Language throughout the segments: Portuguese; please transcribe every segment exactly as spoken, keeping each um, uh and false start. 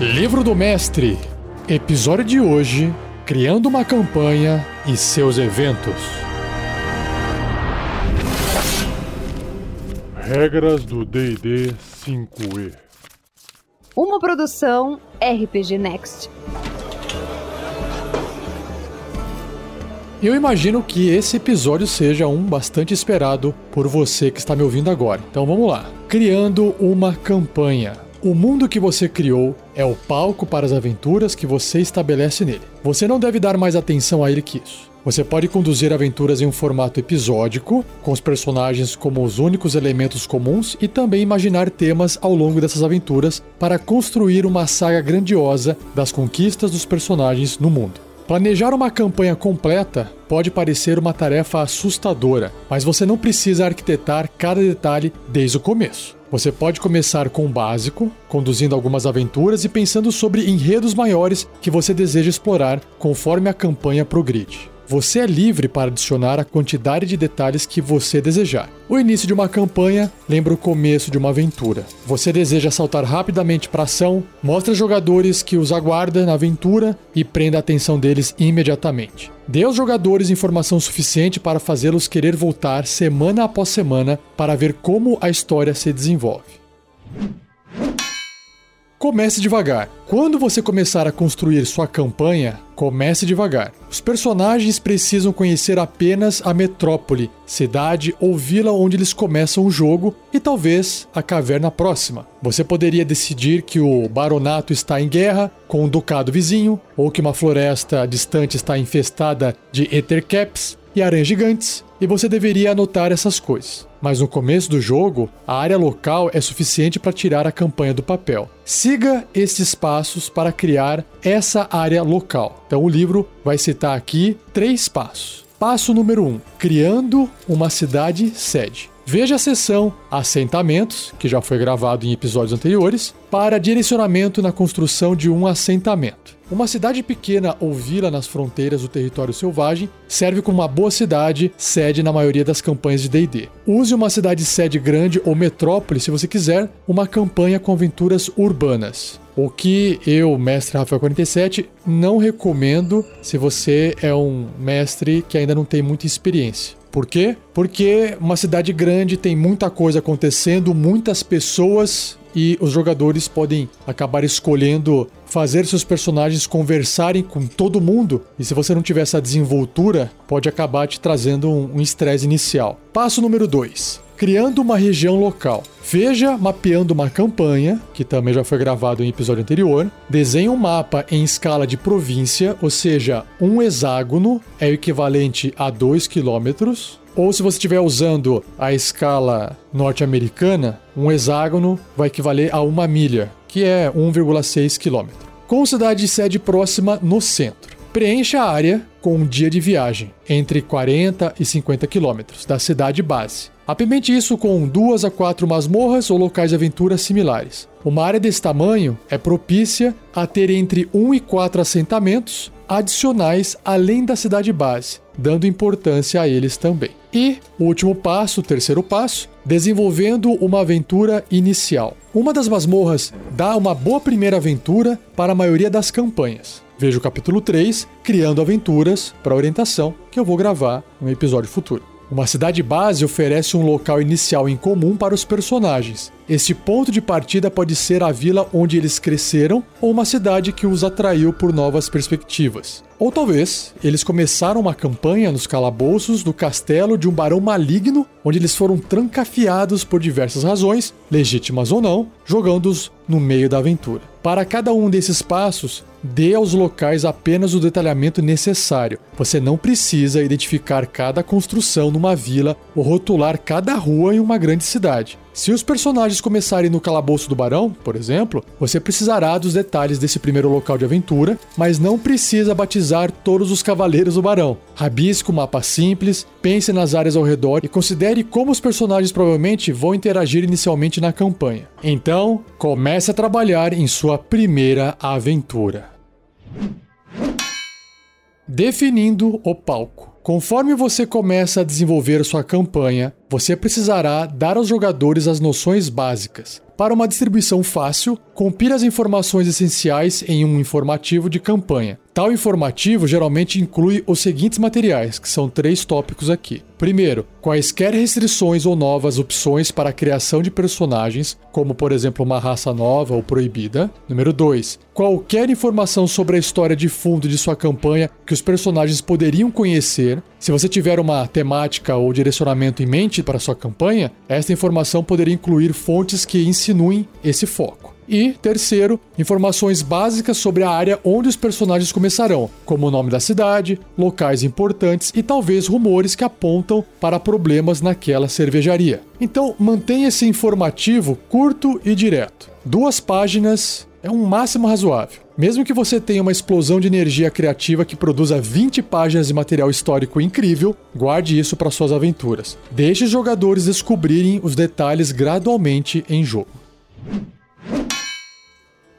Livro do Mestre, episódio de hoje, Criando uma Campanha e seus Eventos. Regras do D e D cinco E. Uma produção R P G Next. Eu imagino que esse episódio seja um bastante esperado por você que está me ouvindo agora. Então vamos lá. Criando uma campanha. O mundo que você criou é o palco para as aventuras que você estabelece nele. Você não deve dar mais atenção a ele que isso. Você pode conduzir aventuras em um formato episódico, com os personagens como os únicos elementos comuns e também imaginar temas ao longo dessas aventuras para construir uma saga grandiosa das conquistas dos personagens no mundo. Planejar uma campanha completa pode parecer uma tarefa assustadora, mas você não precisa arquitetar cada detalhe desde o começo. Você pode começar com o básico, conduzindo algumas aventuras e pensando sobre enredos maiores que você deseja explorar conforme a campanha progride. Você é livre para adicionar a quantidade de detalhes que você desejar. O início de uma campanha lembra o começo de uma aventura. Você deseja saltar rapidamente para a ação, mostre aos jogadores que os aguarda na aventura e prenda a atenção deles imediatamente. Dê aos jogadores informação suficiente para fazê-los querer voltar semana após semana para ver como a história se desenvolve. Comece devagar. Quando você começar a construir sua campanha, comece devagar. Os personagens precisam conhecer apenas a metrópole, cidade ou vila onde eles começam o jogo e talvez a caverna próxima. Você poderia decidir que o baronato está em guerra com o ducado vizinho ou que uma floresta distante está infestada de ethercaps e aranhas gigantes, e você deveria anotar essas coisas. Mas no começo do jogo, a área local é suficiente para tirar a campanha do papel. Siga esses passos para criar essa área local. Então o livro vai citar aqui três passos. Passo número um, criando uma cidade-sede. Veja a seção Assentamentos, que já foi gravado em episódios anteriores, para direcionamento na construção de um assentamento. Uma cidade pequena ou vila nas fronteiras do território selvagem serve como uma boa cidade sede na maioria das campanhas de D e D. Use uma cidade sede grande ou metrópole, se você quiser, uma campanha com aventuras urbanas. O que eu, mestre Rafael quarenta e sete, não recomendo se você é um mestre que ainda não tem muita experiência. Por quê? Porque uma cidade grande tem muita coisa acontecendo, muitas pessoas, e os jogadores podem acabar escolhendo fazer seus personagens conversarem com todo mundo, e se você não tiver essa desenvoltura, pode acabar te trazendo um estresse inicial. Passo número dois. Criando uma região local. Veja mapeando uma campanha, que também já foi gravado em episódio anterior. Desenhe um mapa em escala de província, ou seja, um hexágono é o equivalente a dois quilômetros. Ou se você estiver usando a escala norte-americana, um hexágono vai equivaler a uma milha, que é um vírgula seis quilômetros. Com cidade-sede próxima no centro. Preencha a área com um dia de viagem, entre quarenta e cinquenta quilômetros, da cidade base. Apimente isso com duas a quatro masmorras ou locais de aventura similares. Uma área desse tamanho é propícia a ter entre um e quatro assentamentos adicionais além da cidade base, dando importância a eles também. E o último passo, o terceiro passo, desenvolvendo uma aventura inicial. Uma das masmorras dá uma boa primeira aventura para a maioria das campanhas. Veja o capítulo três, Criando Aventuras, para orientação, que eu vou gravar no episódio futuro. Uma cidade base oferece um local inicial em comum para os personagens. Este ponto de partida pode ser a vila onde eles cresceram ou uma cidade que os atraiu por novas perspectivas. Ou talvez eles começaram uma campanha nos calabouços do castelo de um barão maligno, onde eles foram trancafiados por diversas razões, legítimas ou não, jogando-os no meio da aventura. Para cada um desses passos, dê aos locais apenas o detalhamento necessário. Você não precisa identificar cada construção numa vila ou rotular cada rua em uma grande cidade. Se os personagens começarem no calabouço do barão, por exemplo, você precisará dos detalhes desse primeiro local de aventura, mas não precisa batizar todos os cavaleiros do barão. Rabisque um mapa simples, pense nas áreas ao redor e considere como os personagens provavelmente vão interagir inicialmente na campanha. Então, comece a trabalhar em sua primeira aventura. Definindo o palco. Conforme você começa a desenvolver sua campanha, você precisará dar aos jogadores as noções básicas. Para uma distribuição fácil, compile as informações essenciais em um informativo de campanha. Tal informativo geralmente inclui os seguintes materiais, que são três tópicos aqui. Primeiro, quaisquer restrições ou novas opções para a criação de personagens, como por exemplo uma raça nova ou proibida. Número dois, qualquer informação sobre a história de fundo de sua campanha que os personagens poderiam conhecer. Se você tiver uma temática ou direcionamento em mente para sua campanha, esta informação poderia incluir fontes que insinuem esse foco. E, terceiro, informações básicas sobre a área onde os personagens começarão, como o nome da cidade, locais importantes e talvez rumores que apontam para problemas naquela cervejaria. Então, mantenha esse informativo curto e direto. Duas páginas é um máximo razoável. Mesmo que você tenha uma explosão de energia criativa que produza vinte páginas de material histórico incrível, guarde isso para suas aventuras. Deixe os jogadores descobrirem os detalhes gradualmente em jogo.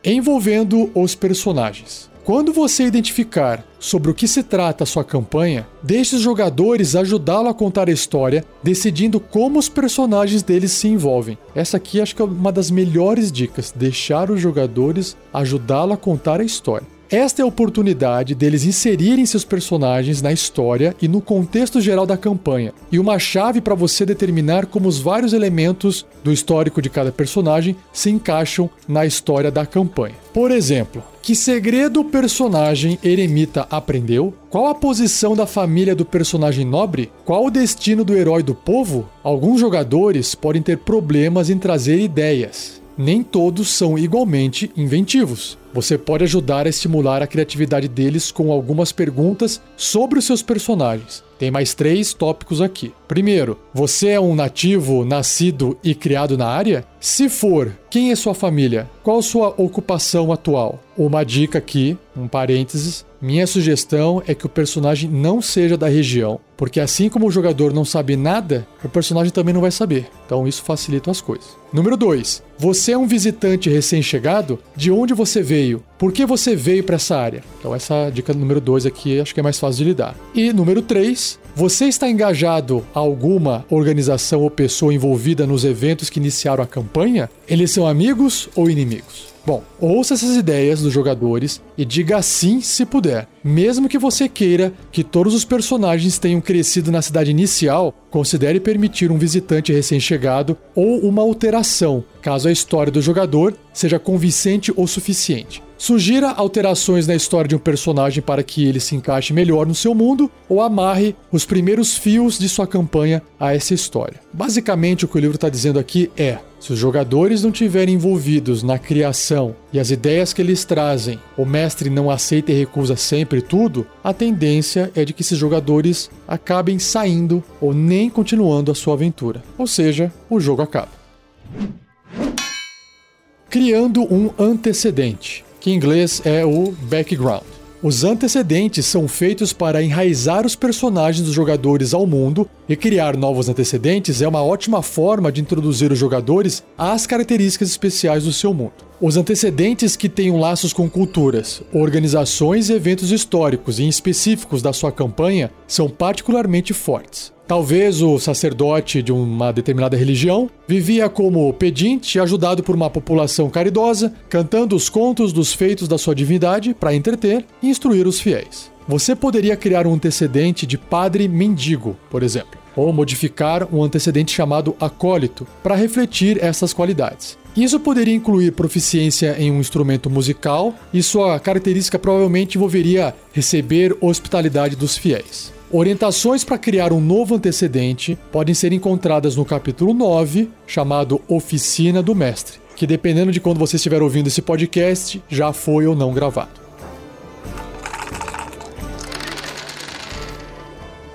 Envolvendo os personagens. Quando você identificar sobre o que se trata a sua campanha, deixe os jogadores ajudá-lo a contar a história, decidindo como os personagens deles se envolvem. Essa aqui acho que é uma das melhores dicas, deixar os jogadores ajudá-lo a contar a história. Esta é a oportunidade deles inserirem seus personagens na história e no contexto geral da campanha, e uma chave para você determinar como os vários elementos do histórico de cada personagem se encaixam na história da campanha. Por exemplo, que segredo o personagem eremita aprendeu? Qual a posição da família do personagem nobre? Qual o destino do herói do povo? Alguns jogadores podem ter problemas em trazer ideias. Nem todos são igualmente inventivos. Você pode ajudar a estimular a criatividade deles com algumas perguntas sobre os seus personagens. Tem mais três tópicos aqui. Primeiro, você é um nativo, nascido e criado na área? Se for, quem é sua família? Qual sua ocupação atual? Uma dica aqui, um parênteses, minha sugestão é que o personagem não seja da região, porque assim como o jogador não sabe nada, o personagem também não vai saber. Então isso facilita as coisas. Número dois, você é um visitante recém-chegado? De onde você veio? Por que você veio para essa área? Então essa dica número dois aqui acho que é mais fácil de lidar. E número três, você está engajado a alguma organização ou pessoa envolvida nos eventos que iniciaram a campanha? Eles são amigos ou inimigos? Bom, ouça essas ideias dos jogadores e diga sim se puder. Mesmo que você queira que todos os personagens tenham crescido na cidade inicial, considere permitir um visitante recém-chegado ou uma alteração, caso a história do jogador seja convincente o suficiente. Sugira alterações na história de um personagem para que ele se encaixe melhor no seu mundo ou amarre os primeiros fios de sua campanha a essa história. Basicamente, o que o livro está dizendo aqui é: se os jogadores não estiverem envolvidos na criação e as ideias que eles trazem, o mestre não aceita e recusa sempre tudo, a tendência é de que esses jogadores acabem saindo ou nem continuando a sua aventura. Ou seja, o jogo acaba. Criando um antecedente, que em inglês é o background. Os antecedentes são feitos para enraizar os personagens dos jogadores ao mundo, e criar novos antecedentes é uma ótima forma de introduzir os jogadores às características especiais do seu mundo. Os antecedentes que tenham laços com culturas, organizações e eventos históricos e específicos da sua campanha são particularmente fortes. Talvez o sacerdote de uma determinada religião vivia como pedinte, ajudado por uma população caridosa, cantando os contos dos feitos da sua divindade para entreter e instruir os fiéis. Você poderia criar um antecedente de padre mendigo, por exemplo, ou modificar um antecedente chamado acólito para refletir essas qualidades. Isso poderia incluir proficiência em um instrumento musical e sua característica provavelmente envolveria receber hospitalidade dos fiéis. Orientações para criar um novo antecedente podem ser encontradas no capítulo nove, chamado Oficina do Mestre, que dependendo de quando você estiver ouvindo esse podcast, já foi ou não gravado.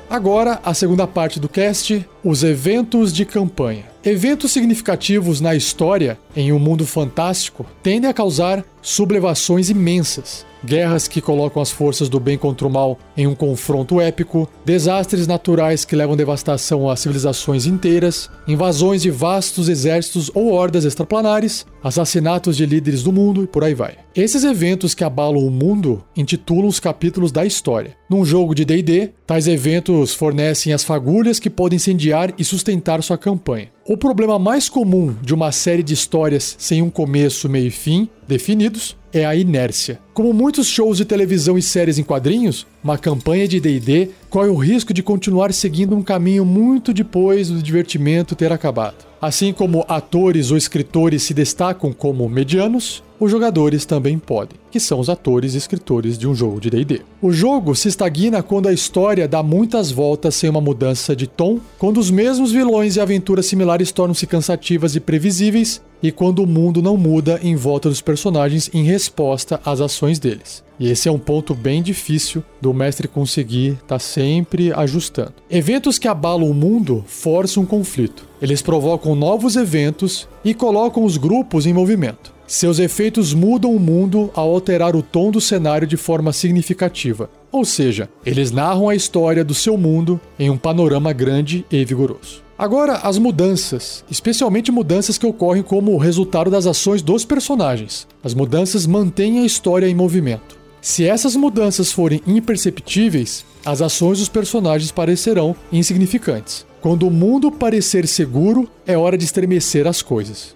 Agora, a segunda parte do cast, os eventos de campanha. Eventos significativos na história, em um mundo fantástico, tendem a causar sublevações imensas. guerras que colocam as forças do bem contra o mal em um confronto épico, desastres naturais que levam devastação a civilizações inteiras, invasões de vastos exércitos ou hordas extraplanares, assassinatos de líderes do mundo e por aí vai. Esses eventos que abalam o mundo intitulam os capítulos da história. Num jogo de D e D, tais eventos fornecem as fagulhas que podem incendiar e sustentar sua campanha. O problema mais comum de uma série de histórias sem um começo, meio e fim definidos é a inércia. Como muitos shows de televisão e séries em quadrinhos, uma campanha de D e D corre o risco de continuar seguindo um caminho muito depois do divertimento ter acabado. Assim como atores ou escritores se destacam como medianos, os jogadores também podem, que são os atores e escritores de um jogo de D e D. O jogo se estagna quando a história dá muitas voltas sem uma mudança de tom, quando os mesmos vilões e aventuras similares tornam-se cansativas e previsíveis, e quando o mundo não muda em volta dos personagens em resposta às ações deles. E esse é um ponto bem difícil do mestre conseguir estar sempre ajustando. Eventos que abalam o mundo forçam um conflito. Eles provocam novos eventos e colocam os grupos em movimento. Seus efeitos mudam o mundo ao alterar o tom do cenário de forma significativa, ou seja, eles narram a história do seu mundo em um panorama grande e vigoroso. Agora, as mudanças, especialmente mudanças que ocorrem como resultado das ações dos personagens. As mudanças mantêm a história em movimento. Se essas mudanças forem imperceptíveis, as ações dos personagens parecerão insignificantes. Quando o mundo parecer seguro, é hora de estremecer as coisas.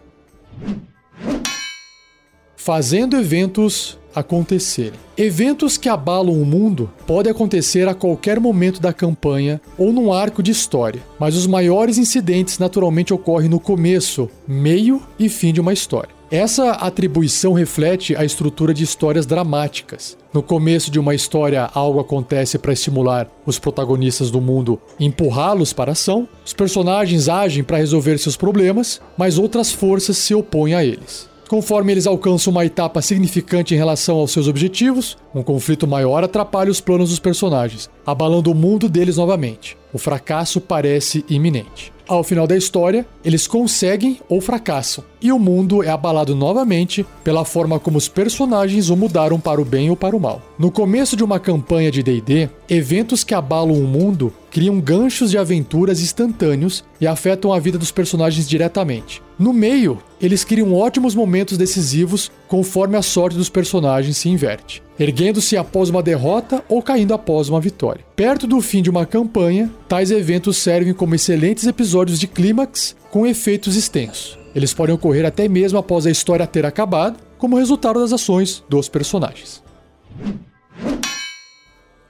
Fazendo eventos acontecerem. Eventos que abalam o mundo podem acontecer a qualquer momento da campanha ou num arco de história, mas os maiores incidentes naturalmente ocorrem no começo, meio e fim de uma história. Essa atribuição reflete a estrutura de histórias dramáticas. No começo de uma história, algo acontece para estimular os protagonistas do mundo e empurrá-los para a ação. Os personagens agem para resolver seus problemas, mas outras forças se opõem a eles. Conforme eles alcançam uma etapa significante em relação aos seus objetivos, um conflito maior atrapalha os planos dos personagens, abalando o mundo deles novamente. O fracasso parece iminente. Ao final da história, eles conseguem ou fracassam, e o mundo é abalado novamente pela forma como os personagens o mudaram para o bem ou para o mal. No começo de uma campanha de D e D, eventos que abalam o mundo criam ganchos de aventuras instantâneos e afetam a vida dos personagens diretamente. No meio, eles criam ótimos momentos decisivos conforme a sorte dos personagens se inverte, erguendo-se após uma derrota ou caindo após uma vitória. Perto do fim de uma campanha, tais eventos servem como excelentes episódios de clímax com efeitos extensos. Eles podem ocorrer até mesmo após a história ter acabado, como resultado das ações dos personagens.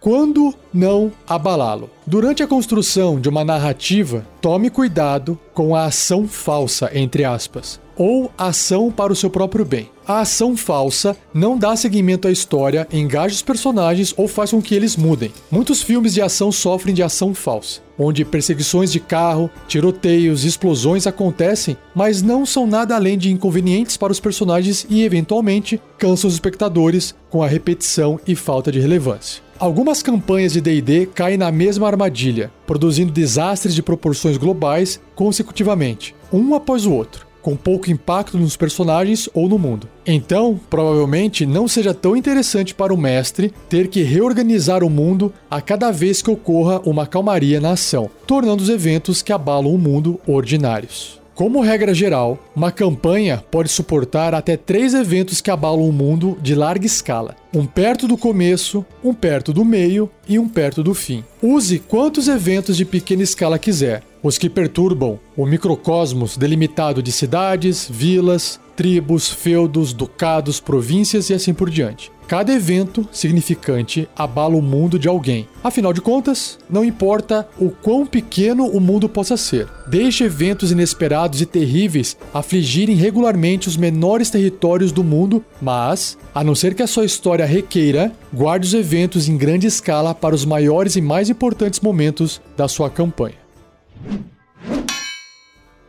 Quando não abalá-lo? Durante a construção de uma narrativa, tome cuidado com a ação falsa, entre aspas, ou ação para o seu próprio bem. A ação falsa não dá seguimento à história, engaja os personagens ou faz com que eles mudem. Muitos filmes de ação sofrem de ação falsa, onde perseguições de carro, tiroteios e explosões acontecem, mas não são nada além de inconvenientes para os personagens e, eventualmente, cansam os espectadores com a repetição e falta de relevância. Algumas campanhas de D e D caem na mesma armadilha, produzindo desastres de proporções globais consecutivamente, um após o outro, com pouco impacto nos personagens ou no mundo. Então, provavelmente não seja tão interessante para o mestre ter que reorganizar o mundo a cada vez que ocorra uma calmaria na ação, tornando os eventos que abalam o mundo ordinários. Como regra geral, uma campanha pode suportar até três eventos que abalam o mundo de larga escala. Um perto do começo, um perto do meio e um perto do fim. Use quantos eventos de pequena escala quiser. Os que perturbam o microcosmos delimitado de cidades, vilas, tribos, feudos, ducados, províncias e assim por diante. Cada evento significante abala o mundo de alguém. Afinal de contas, não importa o quão pequeno o mundo possa ser. Deixe eventos inesperados e terríveis afligirem regularmente os menores territórios do mundo, mas, a não ser que a sua história requeira, guarde os eventos em grande escala para os maiores e mais importantes momentos da sua campanha.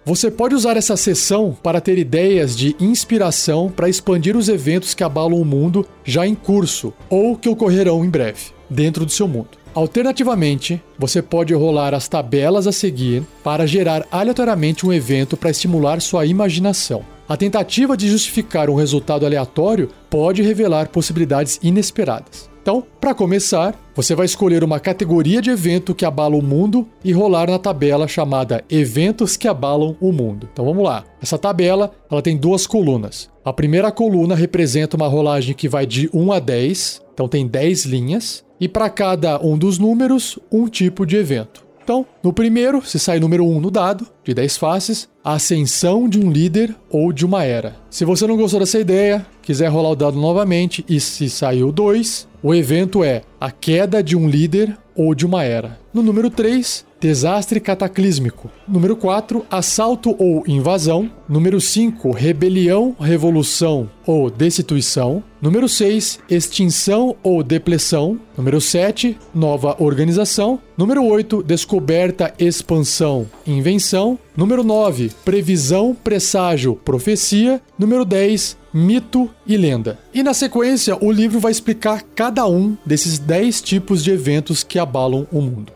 Você pode usar essa sessão para ter ideias de inspiração para expandir os eventos que abalam o mundo já em curso ou que ocorrerão em breve dentro do seu mundo. Alternativamente, você pode rolar as tabelas a seguir para gerar aleatoriamente um evento para estimular sua imaginação. A tentativa de justificar um resultado aleatório pode revelar possibilidades inesperadas. Então, para começar, você vai escolher uma categoria de evento que abala o mundo e rolar na tabela chamada Eventos que Abalam o Mundo. Então vamos lá. Essa tabela ela tem duas colunas. A primeira coluna representa uma rolagem que vai de um a dez, então tem dez linhas, e para cada um dos números, um tipo de evento. Então, no primeiro, se sai número um no dado, de dez faces, a ascensão de um líder ou de uma era. Se você não gostou dessa ideia, quiser rolar o dado novamente e se saiu dois, o evento é a queda de um líder ou de uma era. No número três, desastre cataclísmico. Número quatro, assalto ou invasão. Número cinco, rebelião, revolução ou destituição. Número seis, extinção ou depressão. Número sete, nova organização. Número oito, descoberta, expansão, invenção. Número nove, previsão, presságio, profecia. Número dez, mito e lenda. E na sequência, o livro vai explicar cada um desses dez tipos de eventos que abalam o mundo.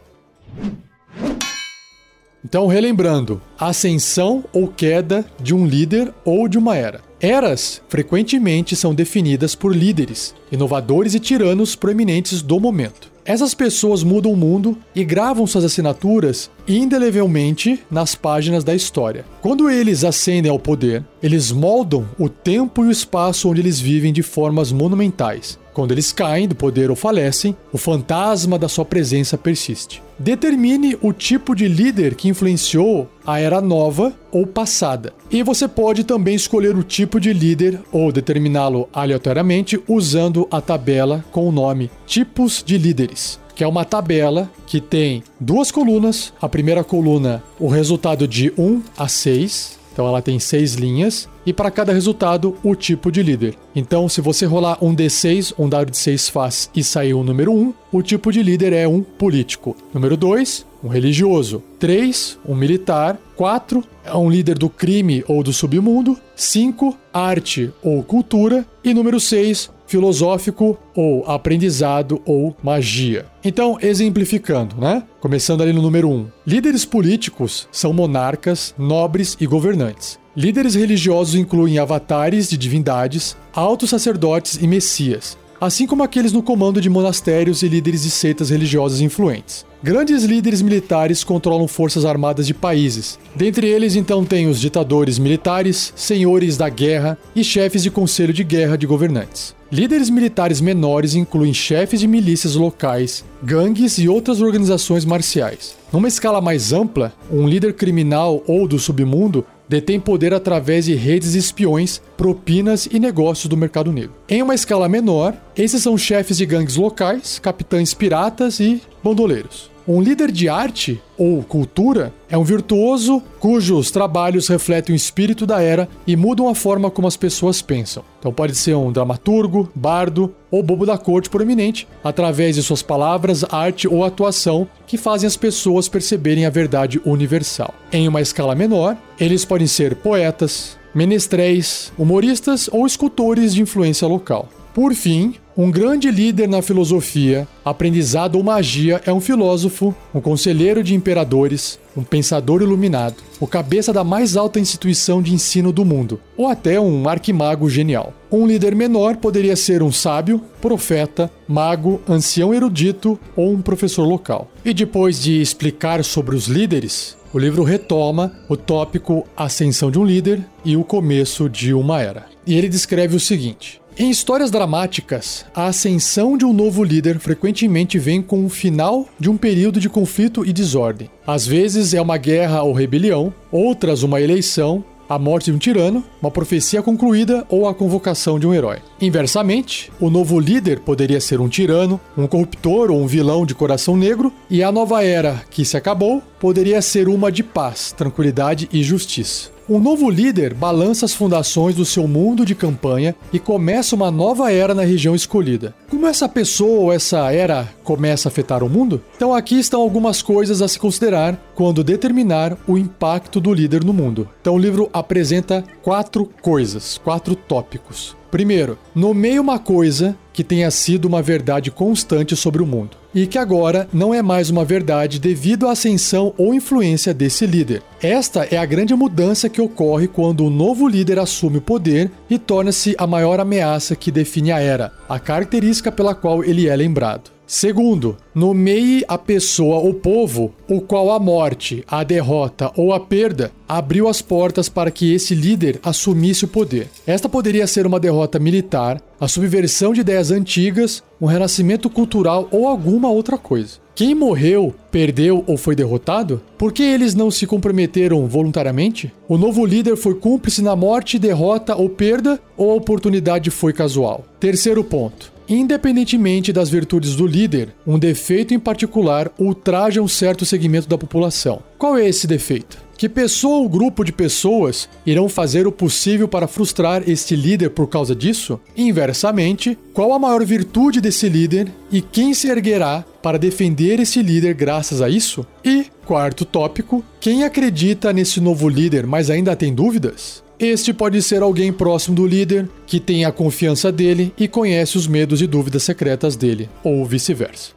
Então, relembrando, ascensão ou queda de um líder ou de uma era. Eras frequentemente são definidas por líderes, inovadores e tiranos proeminentes do momento. Essas pessoas mudam o mundo e gravam suas assinaturas indelevelmente nas páginas da história. Quando eles ascendem ao poder, eles moldam o tempo e o espaço onde eles vivem de formas monumentais. Quando eles caem do poder ou falecem, o fantasma da sua presença persiste. Determine o tipo de líder que influenciou a era nova ou passada. E você pode também escolher o tipo de líder ou determiná-lo aleatoriamente usando a tabela com o nome Tipos de Líderes, que é uma tabela que tem duas colunas. A primeira coluna, o resultado de um a seis. Então ela tem seis linhas, e para cada resultado, o tipo de líder. Então, se você rolar um D seis, um dado de seis faces e sair um número um, o tipo de líder é um político. Número dois, um religioso. três, um militar. quatro, é um líder do crime ou do submundo. cinco, arte ou cultura. E número seis, filosófico ou aprendizado ou magia. Então, exemplificando, né? Começando ali no número um. Líderes políticos são monarcas, nobres e governantes. Líderes religiosos incluem avatares de divindades, altos sacerdotes e messias, assim como aqueles no comando de monastérios e líderes de seitas religiosas influentes. Grandes líderes militares controlam forças armadas de países. Dentre eles, então, tem os ditadores militares, senhores da guerra e chefes de conselho de guerra de governantes. Líderes militares menores incluem chefes de milícias locais, gangues e outras organizações marciais. Numa escala mais ampla, um líder criminal ou do submundo detém poder através de redes de espiões, propinas e negócios do mercado negro. Em uma escala menor, esses são chefes de gangues locais, capitães piratas e bandoleiros. Um líder de arte ou cultura é um virtuoso cujos trabalhos refletem o espírito da era e mudam a forma como as pessoas pensam. Então pode ser um dramaturgo, bardo ou bobo da corte proeminente, através de suas palavras, arte ou atuação que fazem as pessoas perceberem a verdade universal. Em uma escala menor, eles podem ser poetas, menestréis, humoristas ou escultores de influência local. Por fim, um grande líder na filosofia, aprendizado ou magia é um filósofo, um conselheiro de imperadores, um pensador iluminado, o cabeça da mais alta instituição de ensino do mundo, ou até um arquimago genial. Um líder menor poderia ser um sábio, profeta, mago, ancião erudito ou um professor local. E depois de explicar sobre os líderes, o livro retoma o tópico Ascensão de um Líder e o Começo de uma Era. E ele descreve o seguinte... Em histórias dramáticas, a ascensão de um novo líder frequentemente vem com o final de um período de conflito e desordem. Às vezes é uma guerra ou rebelião, outras uma eleição, a morte de um tirano, uma profecia concluída ou a convocação de um herói. Inversamente, o novo líder poderia ser um tirano, um corruptor ou um vilão de coração negro, e a nova era que se acabou poderia ser uma de paz, tranquilidade e justiça. Um novo líder balança as fundações do seu mundo de campanha e começa uma nova era na região escolhida. Como essa pessoa ou essa era começa a afetar o mundo? Então aqui estão algumas coisas a se considerar quando determinar o impacto do líder no mundo. Então o livro apresenta quatro coisas, quatro tópicos. Primeiro, nomeie uma coisa que tenha sido uma verdade constante sobre o mundo. e que agora não é mais uma verdade devido à ascensão ou influência desse líder. Esta é a grande mudança que ocorre quando o novo líder assume o poder e torna-se a maior ameaça que define a era, a característica pela qual ele é lembrado. Segundo, nomeie a pessoa ou povo, o qual a morte, a derrota ou a perda abriu as portas para que esse líder assumisse o poder. Esta poderia ser uma derrota militar, a subversão de ideias antigas, um renascimento cultural ou alguma outra coisa. Quem morreu, perdeu ou foi derrotado? Por que eles não se comprometeram voluntariamente? O novo líder foi cúmplice na morte, derrota ou perda, ou a oportunidade foi casual? Terceiro ponto. Independentemente das virtudes do líder, um defeito em particular ultraja um certo segmento da população. Qual é esse defeito? Que pessoa ou grupo de pessoas irão fazer o possível para frustrar este líder por causa disso? Inversamente, qual a maior virtude desse líder e quem se erguerá para defender esse líder graças a isso? E, quarto tópico, quem acredita nesse novo líder, mas ainda tem dúvidas? Este pode ser alguém próximo do líder, que tem a confiança dele e conhece os medos e dúvidas secretas dele, ou vice-versa.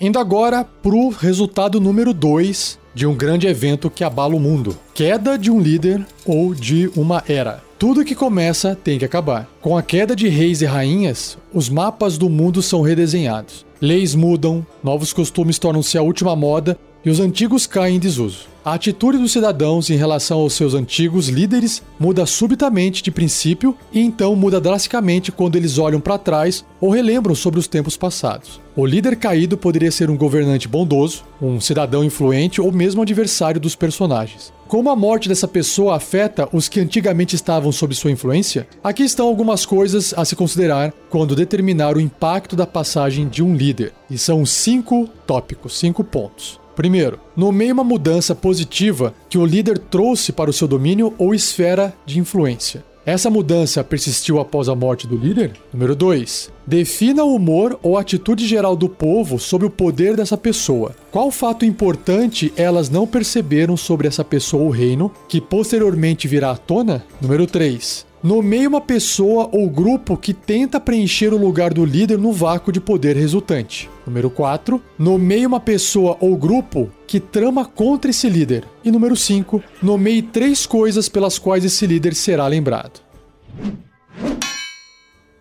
Indo agora para o resultado número dois de um grande evento que abala o mundo. Queda de um líder ou de uma era. Tudo que começa tem que acabar. Com a queda de reis e rainhas, os mapas do mundo são redesenhados. Leis mudam, novos costumes tornam-se a última moda e os antigos caem em desuso. A atitude dos cidadãos em relação aos seus antigos líderes muda subitamente de princípio e então muda drasticamente quando eles olham para trás ou relembram sobre os tempos passados. O líder caído poderia ser um governante bondoso, um cidadão influente ou mesmo adversário dos personagens. Como a morte dessa pessoa afeta os que antigamente estavam sob sua influência? Aqui estão algumas coisas a se considerar quando determinar o impacto da passagem de um líder. E são cinco tópicos, cinco pontos. Primeiro, nomeie uma mudança positiva que o líder trouxe para o seu domínio ou esfera de influência. Essa mudança persistiu após a morte do líder? Número dois. Defina o humor ou atitude geral do povo sobre o poder dessa pessoa. Qual fato importante elas não perceberam sobre essa pessoa ou reino, que posteriormente virá à tona? Número três. Nomeie uma pessoa ou grupo que tenta preencher o lugar do líder no vácuo de poder resultante. Número quatro. Nomeie uma pessoa ou grupo que trama contra esse líder. E número cinco. Nomeie três coisas pelas quais esse líder será lembrado.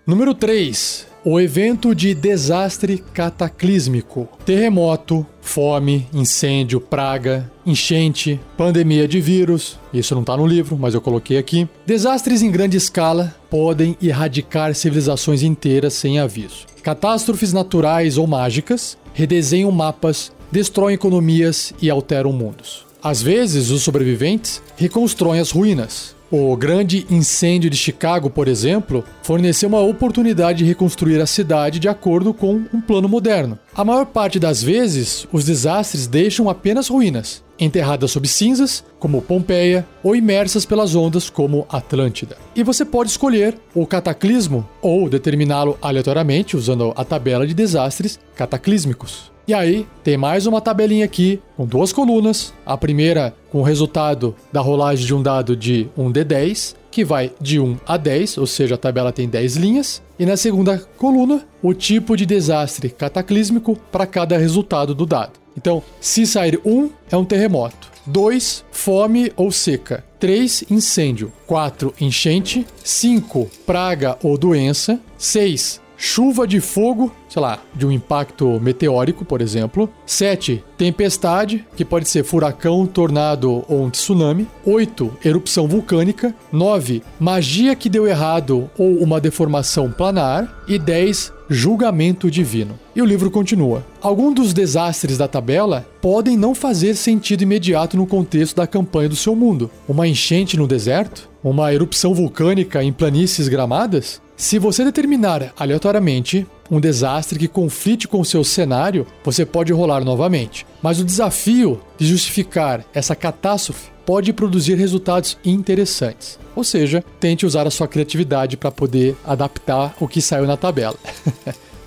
Número três. O evento de desastre cataclísmico. Terremoto, fome, incêndio, praga, enchente, pandemia de vírus. Isso não está no livro, mas eu coloquei aqui. Desastres em grande escala podem erradicar civilizações inteiras sem aviso. Catástrofes naturais ou mágicas redesenham mapas, destroem economias e alteram mundos. Às vezes, os sobreviventes reconstruem as ruínas. O grande incêndio de Chicago, por exemplo, forneceu uma oportunidade de reconstruir a cidade de acordo com um plano moderno. A maior parte das vezes, os desastres deixam apenas ruínas, enterradas sob cinzas, como Pompeia, ou imersas pelas ondas, como Atlântida. E você pode escolher o cataclismo ou determiná-lo aleatoriamente usando a tabela de desastres cataclísmicos. E aí, tem mais uma tabelinha aqui, com duas colunas. A primeira com o resultado da rolagem de um dado de um D dez, que vai de um a dez, ou seja, a tabela tem dez linhas. E na segunda coluna, o tipo de desastre cataclísmico para cada resultado do dado. Então, se sair um, é um terremoto. dois, fome ou seca. três, incêndio. quatro, enchente. cinco, praga ou doença. seis, chuva de fogo, sei lá, de um impacto meteórico, por exemplo. sete. Tempestade, que pode ser furacão, tornado ou um tsunami. oito. Erupção vulcânica. nove. Magia que deu errado ou uma deformação planar. E dez. Julgamento divino. E o livro continua. Alguns dos desastres da tabela podem não fazer sentido imediato no contexto da campanha do seu mundo. Uma enchente no deserto? Uma erupção vulcânica em planícies gramadas? Se você determinar aleatoriamente um desastre que conflite com o seu cenário, você pode rolar novamente. Mas o desafio de justificar essa catástrofe pode produzir resultados interessantes. Ou seja, tente usar a sua criatividade para poder adaptar o que saiu na tabela.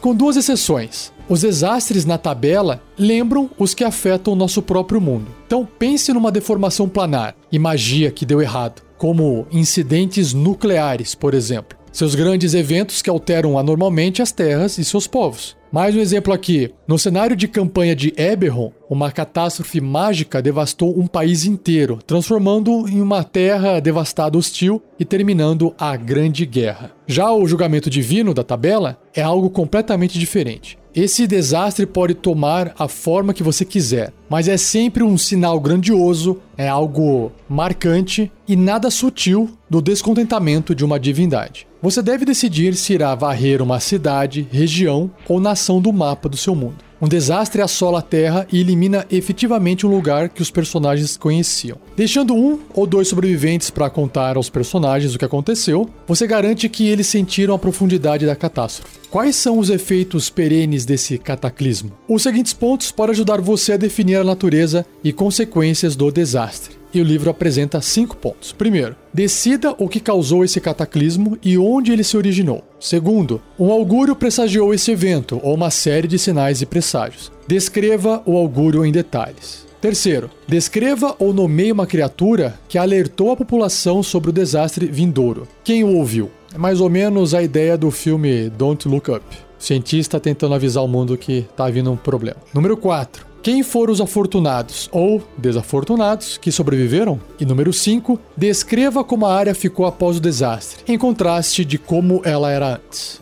Com duas exceções. Os desastres na tabela lembram os que afetam o nosso próprio mundo. Então pense numa deformação planar e magia que deu errado, como incidentes nucleares, por exemplo. seus grandes eventos que alteram anormalmente as terras e seus povos. Mais um exemplo aqui. No cenário de campanha de Eberron, uma catástrofe mágica devastou um país inteiro, transformando-o em uma terra devastada hostil e terminando a Grande Guerra. Já o julgamento divino da tabela é algo completamente diferente. Esse desastre pode tomar a forma que você quiser, mas é sempre um sinal grandioso, é algo marcante e nada sutil do descontentamento de uma divindade. Você deve decidir se irá varrer uma cidade, região ou nação do mapa do seu mundo. Um desastre assola a Terra e elimina efetivamente um lugar que os personagens conheciam. Deixando um ou dois sobreviventes para contar aos personagens o que aconteceu, você garante que eles sentiram a profundidade da catástrofe. Quais são os efeitos perenes desse cataclismo? Os seguintes pontos podem ajudar você a definir a natureza e consequências do desastre. E o livro apresenta cinco pontos. Primeiro, decida o que causou esse cataclismo e onde ele se originou. Segundo, um augúrio pressagiou esse evento ou uma série de sinais e presságios. Descreva o augúrio em detalhes. Terceiro, descreva ou nomeie uma criatura que alertou a população sobre o desastre vindouro. Quem o ouviu? É mais ou menos a ideia do filme Don't Look Up. O cientista tentando avisar o mundo que está vindo um problema. Número quatro. Quem foram os afortunados ou desafortunados que sobreviveram? E número cinco, descreva como a área ficou após o desastre, em contraste de como ela era antes.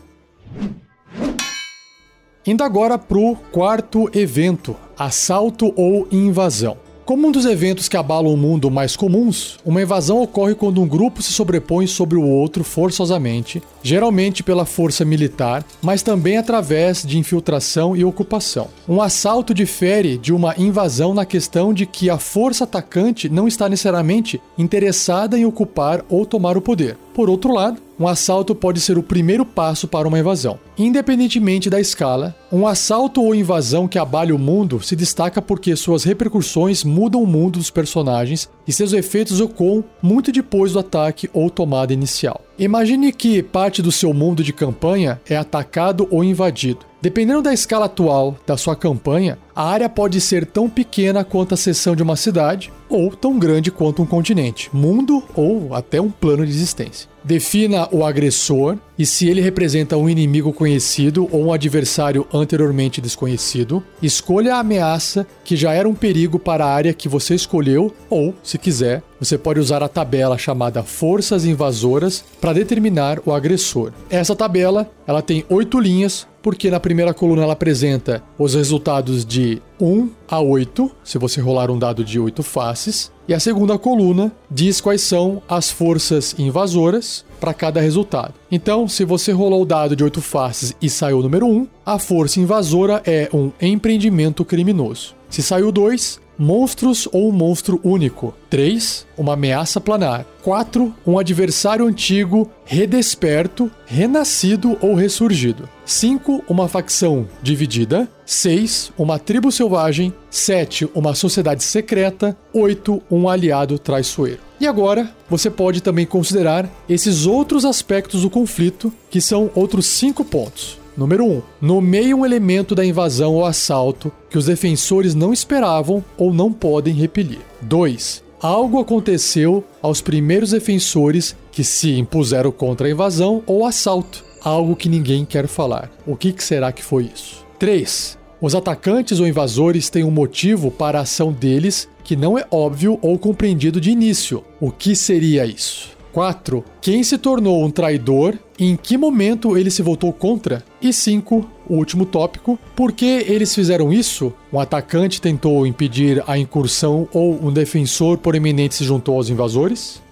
Indo agora para o quarto evento, assalto ou invasão. Como um dos eventos que abalam o mundo mais comuns, uma invasão ocorre quando um grupo se sobrepõe sobre o outro forçosamente, geralmente pela força militar, mas também através de infiltração e ocupação. Um assalto difere de uma invasão na questão de que a força atacante não está necessariamente interessada em ocupar ou tomar o poder. Por outro lado, um assalto pode ser o primeiro passo para uma invasão. Independentemente da escala, um assalto ou invasão que abale o mundo se destaca porque suas repercussões mudam o mundo dos personagens e seus efeitos ocorrem muito depois do ataque ou tomada inicial. Imagine que parte do seu mundo de campanha é atacado ou invadido. Dependendo da escala atual da sua campanha, a área pode ser tão pequena quanto a seção de uma cidade, ou tão grande quanto um continente, mundo ou até um plano de existência. Defina o agressor e se ele representa um inimigo conhecido ou um adversário anteriormente desconhecido. Escolha a ameaça que já era um perigo para a área que você escolheu ou, se quiser, você pode usar a tabela chamada Forças Invasoras para determinar o agressor. Essa tabela ela tem oito linhas, porque na primeira coluna ela apresenta os resultados de um a oito, se você rolar um dado de oito faces. E a segunda coluna diz quais são as forças invasoras para cada resultado. Então, se você rolou o dado de oito faces e saiu o número um, a força invasora é um empreendimento criminoso. Se saiu dois, monstros ou um monstro único. três, uma ameaça planar. quatro, um adversário antigo, redesperto, renascido ou ressurgido. cinco, uma facção dividida. seis, uma tribo selvagem. sete, uma sociedade secreta. oito, um aliado traiçoeiro. E agora, você pode também considerar esses outros aspectos do conflito, que são outros cinco pontos. Número um. Nomeie um elemento da invasão ou assalto que os defensores não esperavam ou não podem repelir. dois. Algo aconteceu aos primeiros defensores que se impuseram contra a invasão ou assalto. Algo que ninguém quer falar. O que será que foi isso? três. Os atacantes ou invasores têm um motivo para a ação deles que não é óbvio ou compreendido de início. O que seria isso? quatro. Quem se tornou um traidor e em que momento ele se voltou contra? E cinco. O último tópico. Por que eles fizeram isso? Um atacante tentou impedir a incursão ou um defensor proeminente se juntou aos invasores?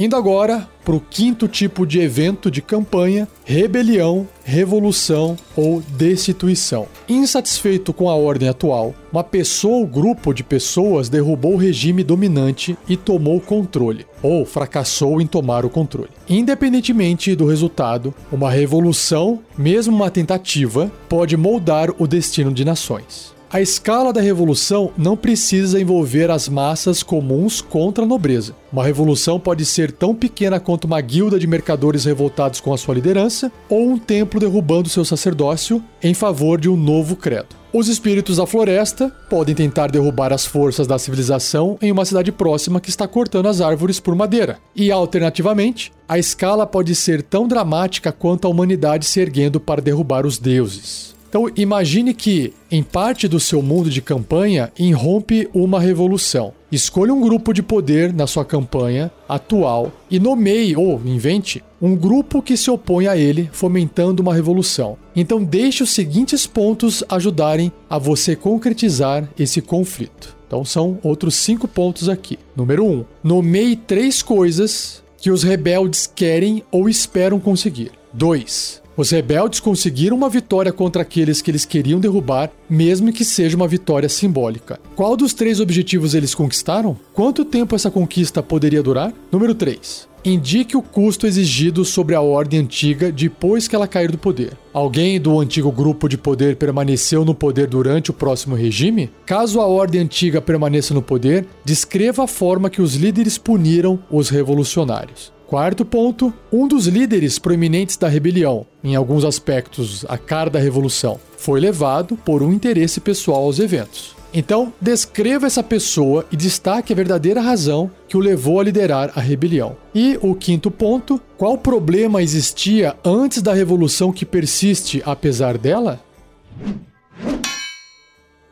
Indo agora para o quinto tipo de evento de campanha, rebelião, revolução ou destituição. Insatisfeito com a ordem atual, uma pessoa ou grupo de pessoas derrubou o regime dominante e tomou o controle, ou fracassou em tomar o controle. Independentemente do resultado, uma revolução, mesmo uma tentativa, pode moldar o destino de nações. A escala da revolução não precisa envolver as massas comuns contra a nobreza. Uma revolução pode ser tão pequena quanto uma guilda de mercadores revoltados com a sua liderança, ou um templo derrubando seu sacerdócio em favor de um novo credo. Os espíritos da floresta podem tentar derrubar as forças da civilização em uma cidade próxima que está cortando as árvores por madeira. E, alternativamente, a escala pode ser tão dramática quanto a humanidade se erguendo para derrubar os deuses. Então imagine que, em parte do seu mundo de campanha, irrompe uma revolução. Escolha um grupo de poder na sua campanha atual e nomeie ou invente um grupo que se opõe a ele, fomentando uma revolução. Então deixe os seguintes pontos ajudarem a você concretizar esse conflito. Então são outros cinco pontos aqui. Número um, nomeie três coisas que os rebeldes querem ou esperam conseguir. dois. Os rebeldes conseguiram uma vitória contra aqueles que eles queriam derrubar, mesmo que seja uma vitória simbólica. Qual dos três objetivos eles conquistaram? Quanto tempo essa conquista poderia durar? Número três. Indique o custo exigido sobre a ordem antiga depois que ela cair do poder. Alguém do antigo grupo de poder permaneceu no poder durante o próximo regime? Caso a ordem antiga permaneça no poder, descreva a forma que os líderes puniram os revolucionários. Quarto ponto, um dos líderes proeminentes da rebelião, em alguns aspectos a cara da revolução, foi levado por um interesse pessoal aos eventos. Então, descreva essa pessoa e destaque a verdadeira razão que o levou a liderar a rebelião. E o quinto ponto, qual problema existia antes da revolução que persiste apesar dela?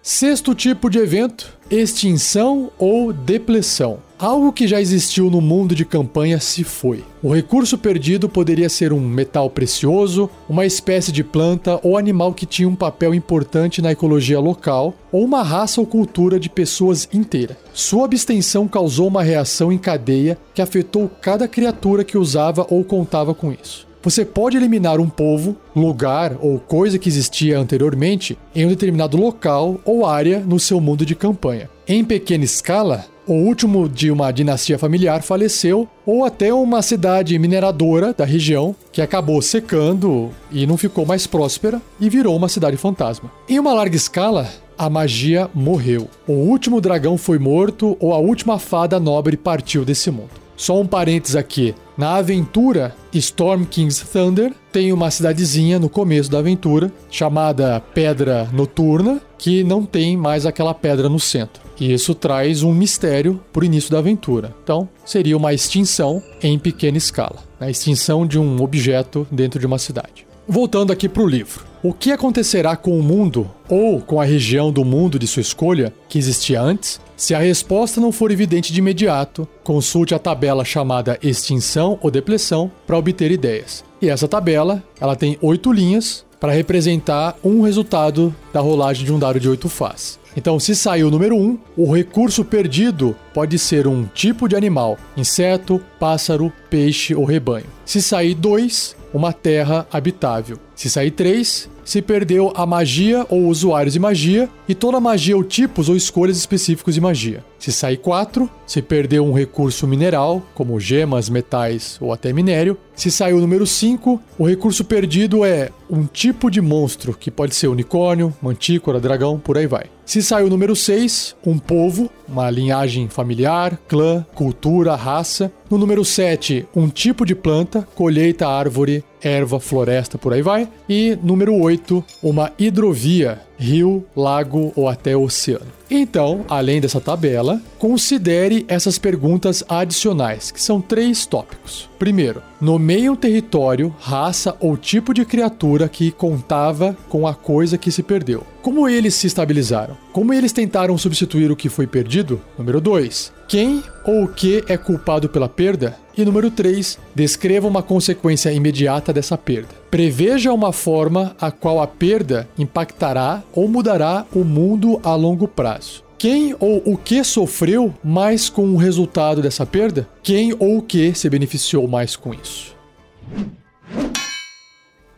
Sexto tipo de evento, extinção ou depleção. Algo que já existiu no mundo de campanha se foi. O recurso perdido poderia ser um metal precioso, uma espécie de planta ou animal que tinha um papel importante na ecologia local, ou uma raça ou cultura de pessoas inteira. Sua abstenção causou uma reação em cadeia que afetou cada criatura que usava ou contava com isso. Você pode eliminar um povo, lugar ou coisa que existia anteriormente em um determinado local ou área no seu mundo de campanha. Em pequena escala, o último de uma dinastia familiar faleceu, ou até uma cidade mineradora da região que acabou secando e não ficou mais próspera e virou uma cidade fantasma. Em uma larga escala, a magia morreu. O último dragão foi morto ou a última fada nobre partiu desse mundo. Só um parênteses aqui, na aventura Storm King's Thunder tem uma cidadezinha no começo da aventura chamada Pedra Noturna, que não tem mais aquela pedra no centro. E isso traz um mistério para o início da aventura. Então, seria uma extinção em pequena escala, a extinção de um objeto dentro de uma cidade. Voltando aqui para o livro. O que acontecerá com o mundo, ou com a região do mundo de sua escolha, que existia antes? Se a resposta não for evidente de imediato, consulte a tabela chamada extinção ou depleção para obter ideias. E essa tabela, ela tem oito linhas para representar um resultado da rolagem de um dado de oito faces. Então, se sair o número um, o recurso perdido pode ser um tipo de animal, inseto, pássaro, peixe ou rebanho. Se sair dois, uma terra habitável. Se sair três, se perdeu a magia ou usuários de magia e toda magia ou tipos ou escolhas específicos de magia. Se sair quatro, se perdeu um recurso mineral, como gemas, metais ou até minério. Se sair o número cinco, o recurso perdido é um tipo de monstro, que pode ser unicórnio, mantícora, dragão, por aí vai. Se sair o número seis, um povo, uma linhagem familiar, clã, cultura, raça. No número sete, um tipo de planta, colheita, árvore, erva, floresta, por aí vai. E número oito, uma hidrovia, rio, lago ou até oceano. Então, além dessa tabela, considere essas perguntas adicionais, que são três tópicos. Primeiro, nomeie um território, raça ou tipo de criatura que contava com a coisa que se perdeu. Como eles se estabilizaram? Como eles tentaram substituir o que foi perdido? Número dois, quem ou o que é culpado pela perda? E número três, descreva uma consequência imediata dessa perda. Preveja uma forma a qual a perda impactará ou mudará o mundo a longo prazo. Quem ou o que sofreu mais com o resultado dessa perda? Quem ou o que se beneficiou mais com isso?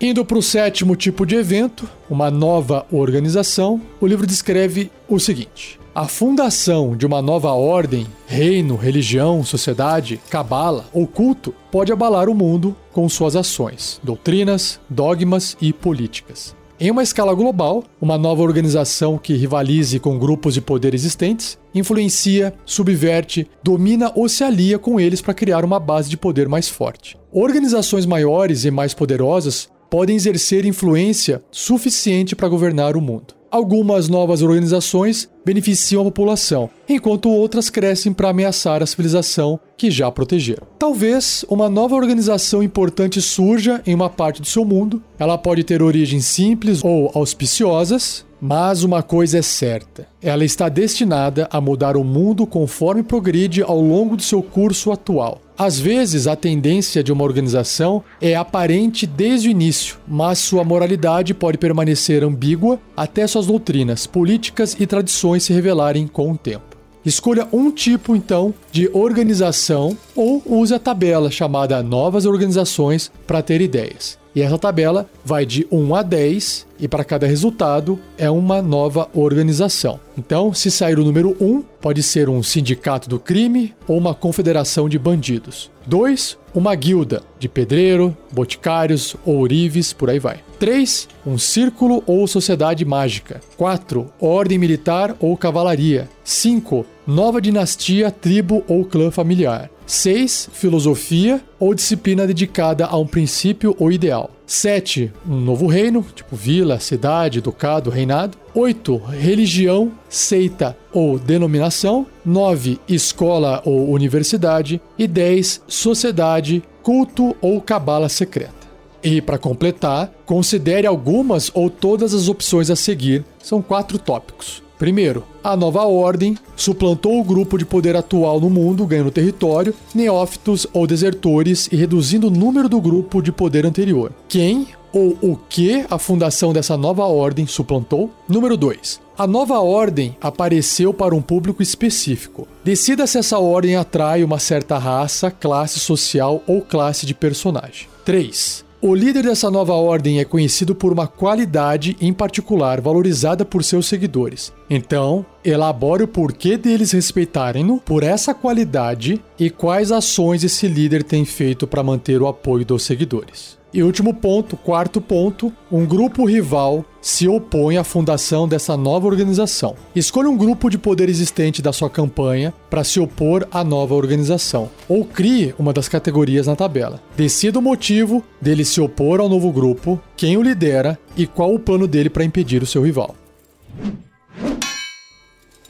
Indo para o sétimo tipo de evento, uma nova organização, o livro descreve o seguinte. A fundação de uma nova ordem, reino, religião, sociedade, cabala ou culto pode abalar o mundo com suas ações, doutrinas, dogmas e políticas. Em uma escala global, uma nova organização que rivalize com grupos de poder existentes, influencia, subverte, domina ou se alia com eles para criar uma base de poder mais forte. Organizações maiores e mais poderosas podem exercer influência suficiente para governar o mundo. Algumas novas organizações beneficiam a população, enquanto outras crescem para ameaçar a civilização que já protegeram. Talvez uma nova organização importante surja em uma parte do seu mundo. Ela pode ter origens simples ou auspiciosas, mas uma coisa é certa: ela está destinada a mudar o mundo conforme progride ao longo do seu curso atual. Às vezes, a tendência de uma organização é aparente desde o início, mas sua moralidade pode permanecer ambígua até suas doutrinas, políticas e tradições se revelarem com o tempo. Escolha um tipo, então, de organização ou use a tabela chamada Novas Organizações para ter ideias. E essa tabela vai de um a dez e para cada resultado é uma nova organização. Então, se sair o número um, pode ser um sindicato do crime ou uma confederação de bandidos. dois, uma guilda de pedreiro, boticários, ourives, por aí vai. três, um círculo ou sociedade mágica. quatro, ordem militar ou cavalaria. cinco, nova dinastia, tribo ou clã familiar. seis. Filosofia ou disciplina dedicada a um princípio ou ideal. sete. Um novo reino, tipo vila, cidade, ducado, reinado. oito. Religião, seita ou denominação. nove. Escola ou universidade. E dez. Sociedade, culto ou cabala secreta. E, para completar, considere algumas ou todas as opções a seguir. São quatro tópicos. Primeiro, a nova ordem suplantou o grupo de poder atual no mundo, ganhando território, neófitos ou desertores e reduzindo o número do grupo de poder anterior. Quem ou o que a fundação dessa nova ordem suplantou? Número dois. A nova ordem apareceu para um público específico. Decida se essa ordem atrai uma certa raça, classe social ou classe de personagem. três. O líder dessa nova ordem é conhecido por uma qualidade em particular valorizada por seus seguidores. Então, elabore o porquê deles respeitarem-no por essa qualidade e quais ações esse líder tem feito para manter o apoio dos seguidores. E último ponto, quarto ponto, um grupo rival se opõe à fundação dessa nova organização. Escolha um grupo de poder existente da sua campanha para se opor à nova organização, ou crie uma das categorias na tabela. Decida o motivo dele se opor ao novo grupo, quem o lidera e qual o plano dele para impedir o seu rival.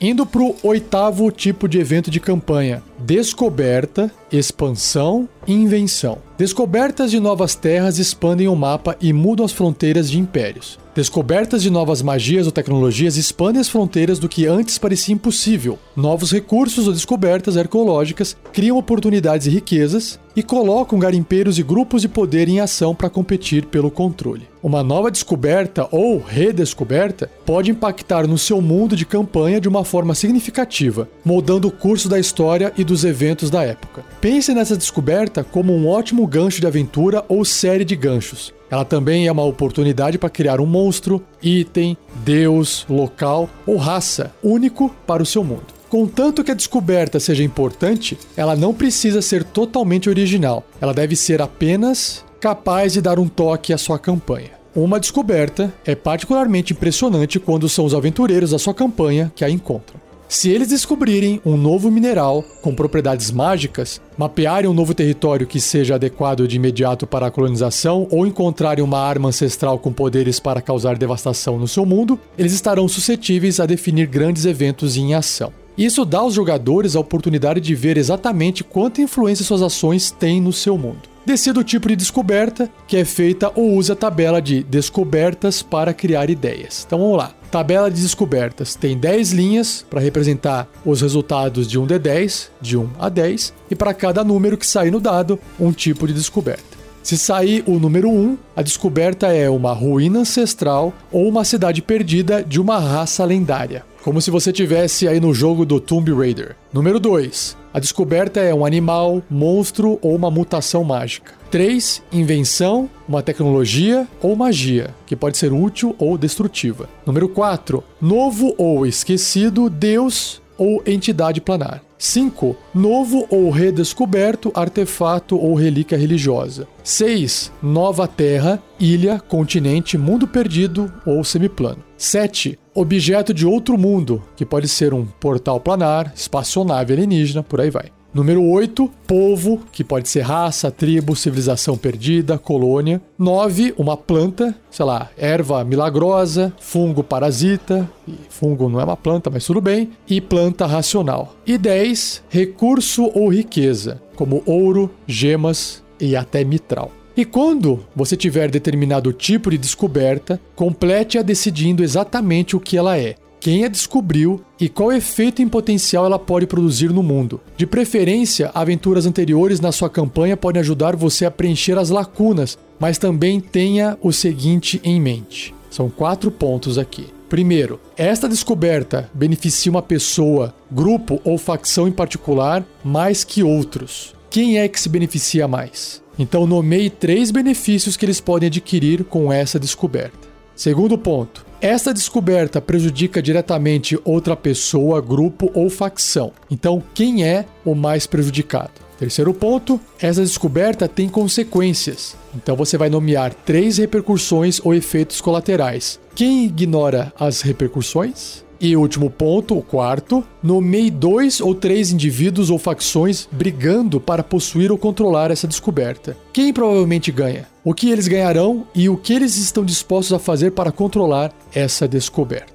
Indo para o oitavo tipo de evento de campanha, descoberta, expansão e invenção. Descobertas de novas terras expandem o mapa e mudam as fronteiras de impérios. Descobertas de novas magias ou tecnologias expandem as fronteiras do que antes parecia impossível. Novos recursos ou descobertas arqueológicas criam oportunidades e riquezas e colocam garimpeiros e grupos de poder em ação para competir pelo controle. Uma nova descoberta ou redescoberta pode impactar no seu mundo de campanha de uma forma significativa, moldando o curso da história e dos eventos da época. Pense nessa descoberta como um ótimo gancho de aventura ou série de ganchos. Ela também é uma oportunidade para criar um monstro, item, deus, local ou raça único para o seu mundo. Contanto que a descoberta seja importante, ela não precisa ser totalmente original. Ela deve ser apenas capaz de dar um toque à sua campanha. Uma descoberta é particularmente impressionante quando são os aventureiros da sua campanha que a encontram. Se eles descobrirem um novo mineral com propriedades mágicas, mapearem um novo território que seja adequado de imediato para a colonização ou encontrarem uma arma ancestral com poderes para causar devastação no seu mundo, eles estarão suscetíveis a definir grandes eventos em ação. Isso dá aos jogadores a oportunidade de ver exatamente quanta influência suas ações têm no seu mundo. Decida o tipo de descoberta que é feita ou use a tabela de descobertas para criar ideias. Então vamos lá. Tabela de descobertas tem dez linhas para representar os resultados de um D dez, de um a dez, e para cada número que sair no dado, um tipo de descoberta. Se sair o número um, a descoberta é uma ruína ancestral ou uma cidade perdida de uma raça lendária, como se você tivesse aí no jogo do Tomb Raider. Número dois, a descoberta é um animal, monstro ou uma mutação mágica. três. Invenção, uma tecnologia ou magia, que pode ser útil ou destrutiva. Número quatro. Novo ou esquecido, deus ou entidade planar. cinco. Novo ou redescoberto artefato ou relíquia religiosa. seis. Nova terra, ilha, continente, mundo perdido ou semiplano. sete. Objeto de outro mundo, que pode ser um portal planar, espaçonave alienígena, por aí vai. Número oito, povo, que pode ser raça, tribo, civilização perdida, colônia. nove, uma planta, sei lá, erva milagrosa, fungo parasita, e fungo não é uma planta, mas tudo bem, e planta racional. E dez, recurso ou riqueza, como ouro, gemas e até mitral. E quando você tiver determinado tipo de descoberta, complete-a decidindo exatamente o que ela é, quem a descobriu e qual efeito em potencial ela pode produzir no mundo. De preferência, aventuras anteriores na sua campanha podem ajudar você a preencher as lacunas, mas também tenha o seguinte em mente. São quatro pontos aqui. Primeiro, esta descoberta beneficia uma pessoa, grupo ou facção em particular mais que outros. Quem é que se beneficia mais? Então nomeie três benefícios que eles podem adquirir com essa descoberta. Segundo ponto, esta descoberta prejudica diretamente outra pessoa, grupo ou facção. Então, quem é o mais prejudicado? Terceiro ponto, essa descoberta tem consequências. Então, você vai nomear três repercussões ou efeitos colaterais. Quem ignora as repercussões? E último ponto, o quarto, nomeie dois ou três indivíduos ou facções brigando para possuir ou controlar essa descoberta. Quem provavelmente ganha? O que eles ganharão e o que eles estão dispostos a fazer para controlar essa descoberta.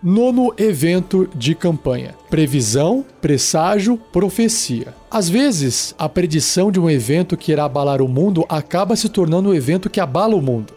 Nono evento de campanha. Previsão, presságio, profecia. Às vezes, a predição de um evento que irá abalar o mundo acaba se tornando um evento que abala o mundo.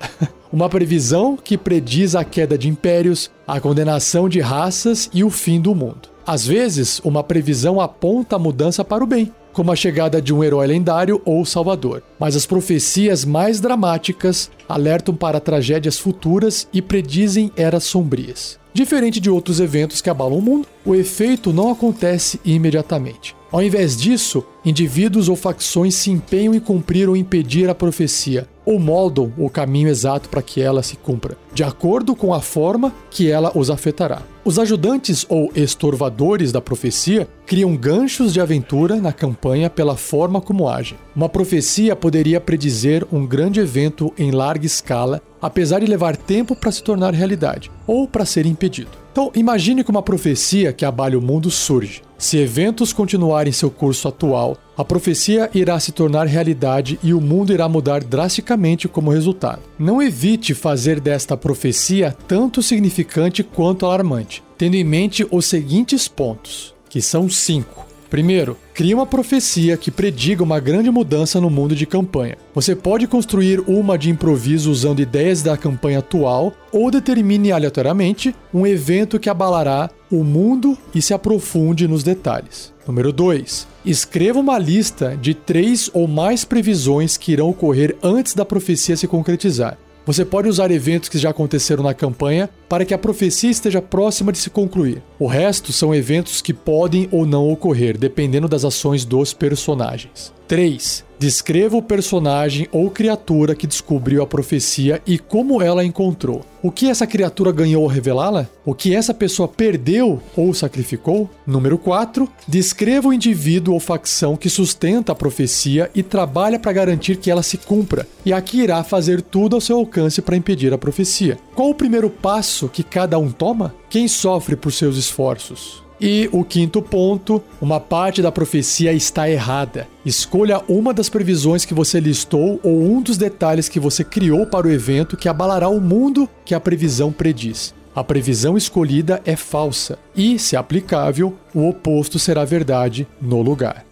Uma previsão que prediz a queda de impérios, a condenação de raças e o fim do mundo. Às vezes, uma previsão aponta a mudança para o bem, como a chegada de um herói lendário ou salvador. Mas as profecias mais dramáticas alertam para tragédias futuras e predizem eras sombrias. Diferente de outros eventos que abalam o mundo, o efeito não acontece imediatamente. Ao invés disso, indivíduos ou facções se empenham em cumprir ou impedir a profecia, ou moldam o caminho exato para que ela se cumpra, de acordo com a forma que ela os afetará. Os ajudantes ou estorvadores da profecia criam ganchos de aventura na campanha pela forma como agem. Uma profecia poderia predizer um grande evento em larga escala, apesar de levar tempo para se tornar realidade, ou para ser impedido. Então, imagine que uma profecia que abale o mundo surge. Se eventos continuarem seu curso atual, a profecia irá se tornar realidade e o mundo irá mudar drasticamente como resultado. Não evite fazer desta profecia tanto significante quanto alarmante, tendo em mente os seguintes pontos, que são cinco. Primeiro, crie uma profecia que prediga uma grande mudança no mundo de campanha. Você pode construir uma de improviso usando ideias da campanha atual ou determine aleatoriamente um evento que abalará o mundo e se aprofunde nos detalhes. Número dois. Escreva uma lista de três ou mais previsões que irão ocorrer antes da profecia se concretizar. Você pode usar eventos que já aconteceram na campanha para que a profecia esteja próxima de se concluir. O resto são eventos que podem ou não ocorrer, dependendo das ações dos personagens. três. Descreva o personagem ou criatura que descobriu a profecia e como ela a encontrou. O que essa criatura ganhou ao revelá-la? O que essa pessoa perdeu ou sacrificou? Número quatro. Descreva o indivíduo ou facção que sustenta a profecia e trabalha para garantir que ela se cumpra, e a que irá fazer tudo ao seu alcance para impedir a profecia. Qual o primeiro passo que cada um toma? Quem sofre por seus esforços? E o quinto ponto, uma parte da profecia está errada. Escolha uma das previsões que você listou ou um dos detalhes que você criou para o evento que abalará o mundo que a previsão prediz. A previsão escolhida é falsa e, se aplicável, o oposto será verdade no lugar.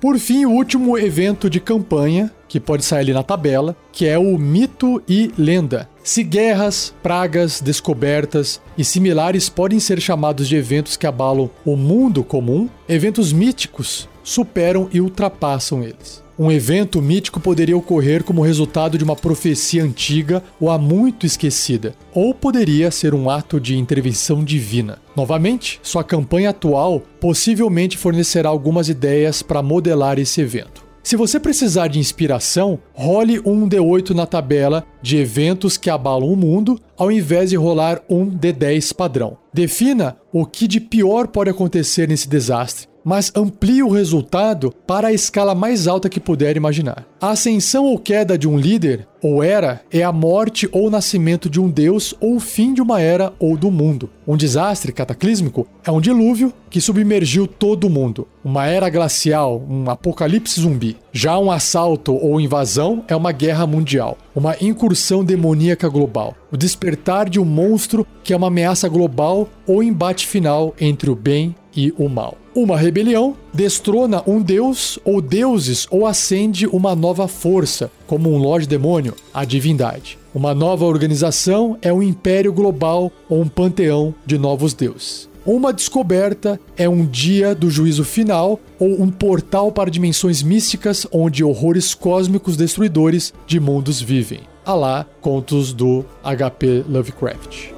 Por fim, o último evento de campanha, que pode sair ali na tabela, que é o mito e lenda. Se guerras, pragas, descobertas e similares podem ser chamados de eventos que abalam o mundo comum, eventos míticos superam e ultrapassam eles. Um evento mítico poderia ocorrer como resultado de uma profecia antiga ou há muito esquecida, ou poderia ser um ato de intervenção divina. Novamente, sua campanha atual possivelmente fornecerá algumas ideias para modelar esse evento. Se você precisar de inspiração, role um D oito na tabela de eventos que abalam o mundo, ao invés de rolar um D dez padrão. Defina o que de pior pode acontecer nesse desastre, mas amplie o resultado para a escala mais alta que puder imaginar. A ascensão ou queda de um líder ou era é a morte ou nascimento de um deus ou o fim de uma era ou do mundo. Um desastre cataclísmico é um dilúvio que submergiu todo o mundo. Uma era glacial, um apocalipse zumbi. Já um assalto ou invasão é uma guerra mundial, uma incursão demoníaca global. O despertar de um monstro que é uma ameaça global ou embate final entre o bem e o mal. Uma rebelião destrona um deus ou deuses ou acende uma nova força, como um Lorde Demônio, a divindade. Uma nova organização é um império global ou um panteão de novos deuses. Uma descoberta é um dia do juízo final ou um portal para dimensões místicas onde horrores cósmicos destruidores de mundos vivem. À lá, contos do H P Lovecraft.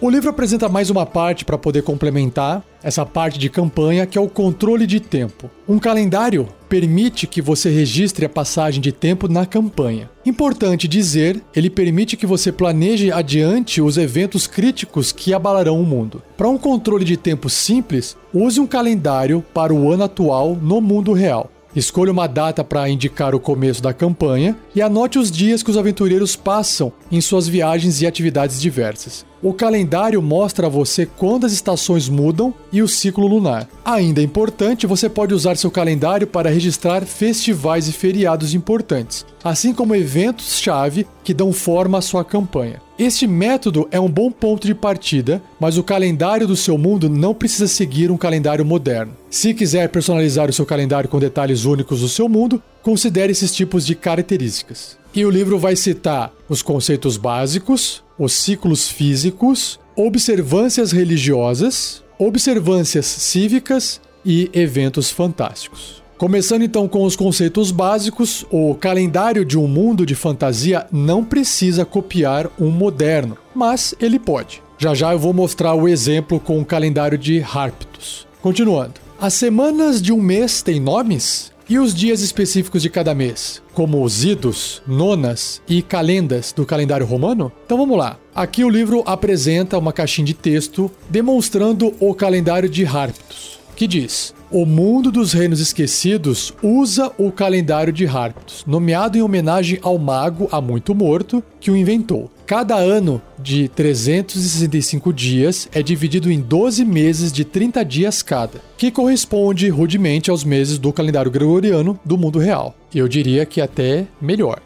O livro apresenta mais uma parte para poder complementar essa parte de campanha, que é o controle de tempo. Um calendário permite que você registre a passagem de tempo na campanha. Importante dizer, ele permite que você planeje adiante os eventos críticos que abalarão o mundo. Para um controle de tempo simples, use um calendário para o ano atual no mundo real. Escolha uma data para indicar o começo da campanha e anote os dias que os aventureiros passam em suas viagens e atividades diversas. O calendário mostra a você quando as estações mudam e o ciclo lunar. Ainda é importante, você pode usar seu calendário para registrar festivais e feriados importantes, assim como eventos-chave que dão forma à sua campanha. Este método é um bom ponto de partida, mas o calendário do seu mundo não precisa seguir um calendário moderno. Se quiser personalizar o seu calendário com detalhes únicos do seu mundo, considere esses tipos de características. E o livro vai citar os conceitos básicos, os ciclos físicos, observâncias religiosas, observâncias cívicas e eventos fantásticos. Começando então com os conceitos básicos, o calendário de um mundo de fantasia não precisa copiar um moderno, mas ele pode. Já já eu vou mostrar o exemplo com o calendário de Harptos. Continuando, as semanas de um mês têm nomes? E os dias específicos de cada mês, como os idos, nonas e calendas do calendário romano? Então vamos lá. Aqui o livro apresenta uma caixinha de texto demonstrando o calendário de Harptos, que diz: o mundo dos reinos esquecidos usa o calendário de Harptos, nomeado em homenagem ao mago há muito morto que o inventou. Cada ano de trezentos e sessenta e cinco dias é dividido em doze meses de trinta dias cada, que corresponde rudemente aos meses do calendário gregoriano do mundo real. Eu diria que até melhor.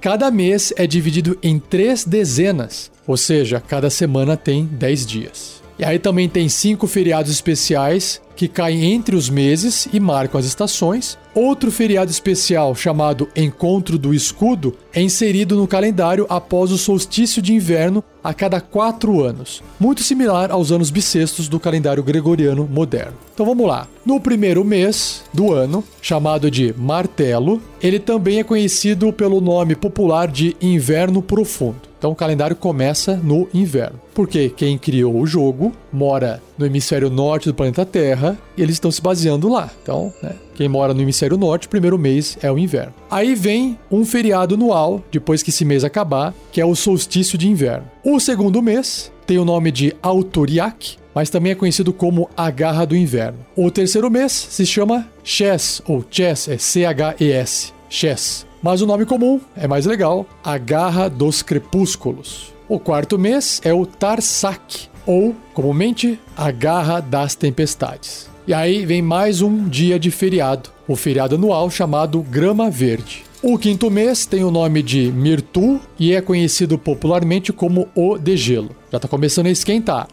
Cada mês é dividido em três dezenas, ou seja, cada semana tem dez dias. E aí também tem cinco feriados especiais que caem entre os meses e marcam as estações. Outro feriado especial, chamado Encontro do Escudo, é inserido no calendário após o solstício de inverno a cada quatro anos, muito similar aos anos bissextos do calendário gregoriano moderno. Então vamos lá. No primeiro mês do ano, chamado de Martelo, ele também é conhecido pelo nome popular de Inverno Profundo. Então o calendário começa no inverno, porque quem criou o jogo mora no hemisfério norte do planeta Terra e eles estão se baseando lá. Então, né, quem mora no hemisfério norte, o primeiro mês é o inverno. Aí vem um feriado anual, depois que esse mês acabar, que é o solstício de inverno. O segundo mês tem o nome de Autoriac, mas também é conhecido como a Garra do Inverno. O terceiro mês se chama Chess, ou Chess, é C H E S, Chess. Mas o nome comum é mais legal, a Garra dos Crepúsculos. O quarto mês é o Tarsak, ou, comumente, a Garra das Tempestades. E aí vem mais um dia de feriado, o feriado anual chamado Grama Verde. O quinto mês tem o nome de Mirtu e é conhecido popularmente como o Degelo. Já tá começando a esquentar.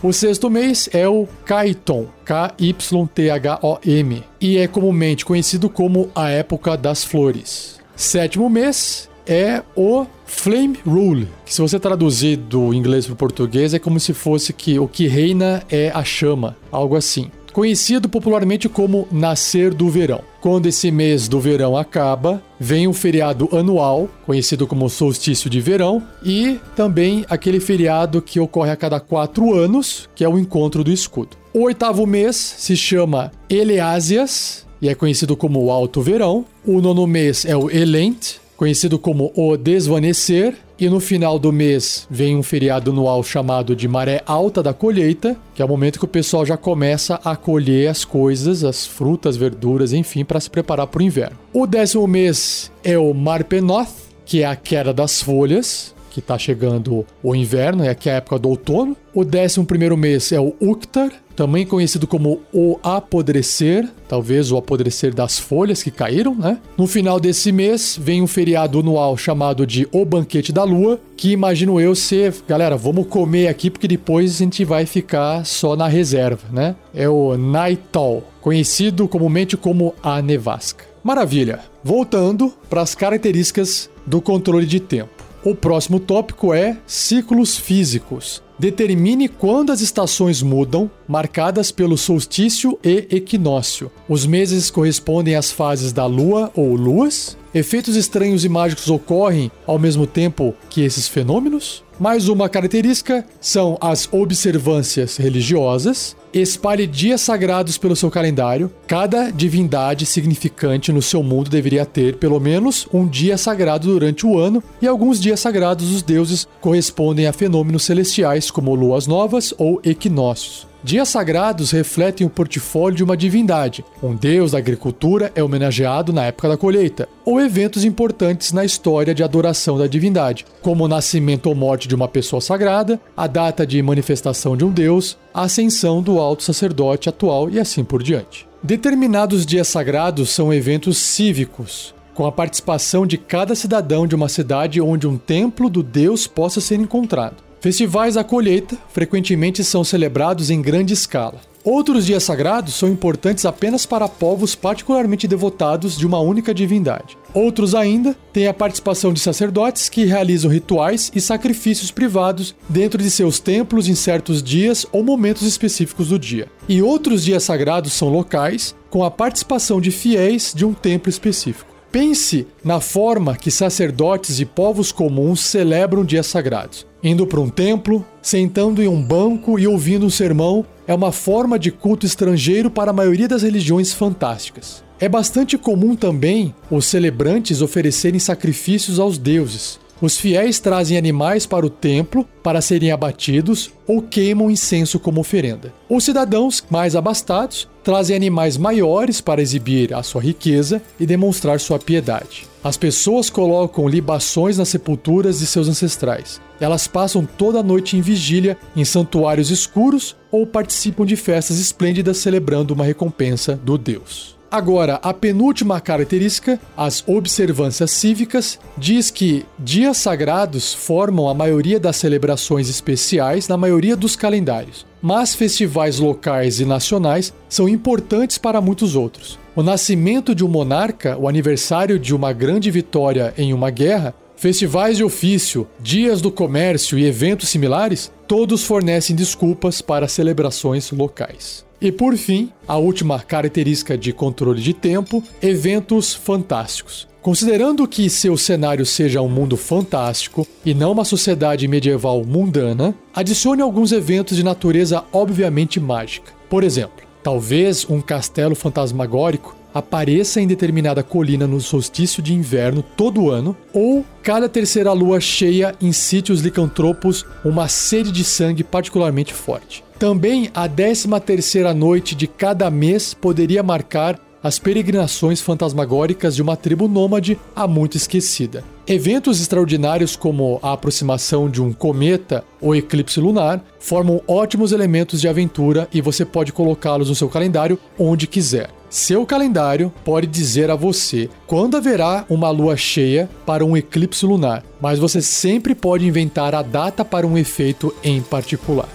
O sexto mês é o Kython, K Y T H O M, e é comumente conhecido como a Época das Flores. Sétimo mês é o Flame Rule, que se você traduzir do inglês para o português é como se fosse que o que reina é a chama, algo assim. Conhecido popularmente como Nascer do Verão. Quando esse mês do verão acaba, vem um feriado anual, conhecido como Solstício de Verão, e também aquele feriado que ocorre a cada quatro anos, que é o Encontro do Escudo. O oitavo mês se chama Eleásias, e é conhecido como o Alto Verão. O nono mês é o Elent, conhecido como o Desvanecer. E no final do mês vem um feriado anual chamado de Maré Alta da Colheita, que é o momento que o pessoal já começa a colher as coisas, as frutas, verduras, enfim, para se preparar para o inverno. O décimo mês é o Marpenoth, que é a queda das folhas, que está chegando o inverno, é aqui a época do outono. O décimo primeiro mês é o Ukhtar, também conhecido como o Apodrecer, talvez o apodrecer das folhas que caíram, né? No final desse mês vem um feriado anual chamado de O Banquete da Lua, que imagino eu ser, galera, vamos comer aqui porque depois a gente vai ficar só na reserva, né? É o Natal, conhecido comumente como a Nevasca. Maravilha! Voltando para as características do controle de tempo. O próximo tópico é ciclos físicos. Determine quando as estações mudam, marcadas pelo solstício e equinócio. Os meses correspondem às fases da lua ou luas. Efeitos estranhos e mágicos ocorrem ao mesmo tempo que esses fenômenos. Mais uma característica são as observâncias religiosas. Espalhe dias sagrados pelo seu calendário. Cada divindade significante no seu mundo deveria ter pelo menos um dia sagrado durante o ano, e alguns dias sagrados dos deuses correspondem a fenômenos celestiais como luas novas ou equinócios. Dias sagrados refletem o portfólio de uma divindade. Um deus da agricultura é homenageado na época da colheita, ou eventos importantes na história de adoração da divindade, como o nascimento ou morte de uma pessoa sagrada, a data de manifestação de um deus, a ascensão do alto sacerdote atual e assim por diante. Determinados dias sagrados são eventos cívicos, com a participação de cada cidadão de uma cidade onde um templo do deus possa ser encontrado. Festivais da colheita frequentemente são celebrados em grande escala. Outros dias sagrados são importantes apenas para povos particularmente devotados de uma única divindade. Outros ainda têm a participação de sacerdotes que realizam rituais e sacrifícios privados dentro de seus templos em certos dias ou momentos específicos do dia. E outros dias sagrados são locais, com a participação de fiéis de um templo específico. Pense na forma que sacerdotes e povos comuns celebram dias sagrados. Indo para um templo, sentando em um banco e ouvindo um sermão é uma forma de culto estrangeiro para a maioria das religiões fantásticas. É bastante comum também os celebrantes oferecerem sacrifícios aos deuses. Os fiéis trazem animais para o templo para serem abatidos ou queimam incenso como oferenda. Os cidadãos mais abastados trazem animais maiores para exibir a sua riqueza e demonstrar sua piedade. As pessoas colocam libações nas sepulturas de seus ancestrais. Elas passam toda a noite em vigília, em santuários escuros ou participam de festas esplêndidas celebrando uma recompensa do deus. Agora, a penúltima característica, as observâncias cívicas, diz que dias sagrados formam a maioria das celebrações especiais na maioria dos calendários. Mas festivais locais e nacionais são importantes para muitos outros. O nascimento de um monarca, o aniversário de uma grande vitória em uma guerra, festivais de ofício, dias do comércio e eventos similares, todos fornecem desculpas para celebrações locais. E por fim, a última característica de controle de tempo, eventos fantásticos. Considerando que seu cenário seja um mundo fantástico e não uma sociedade medieval mundana, adicione alguns eventos de natureza obviamente mágica. Por exemplo, talvez um castelo fantasmagórico apareça em determinada colina no solstício de inverno todo ano, ou cada terceira lua cheia incite os licantropos uma sede de sangue particularmente forte. Também a décima terceira noite de cada mês poderia marcar as peregrinações fantasmagóricas de uma tribo nômade há muito esquecida. Eventos extraordinários como a aproximação de um cometa ou eclipse lunar formam ótimos elementos de aventura e você pode colocá-los no seu calendário onde quiser. Seu calendário pode dizer a você quando haverá uma lua cheia para um eclipse lunar, mas você sempre pode inventar a data para um efeito em particular.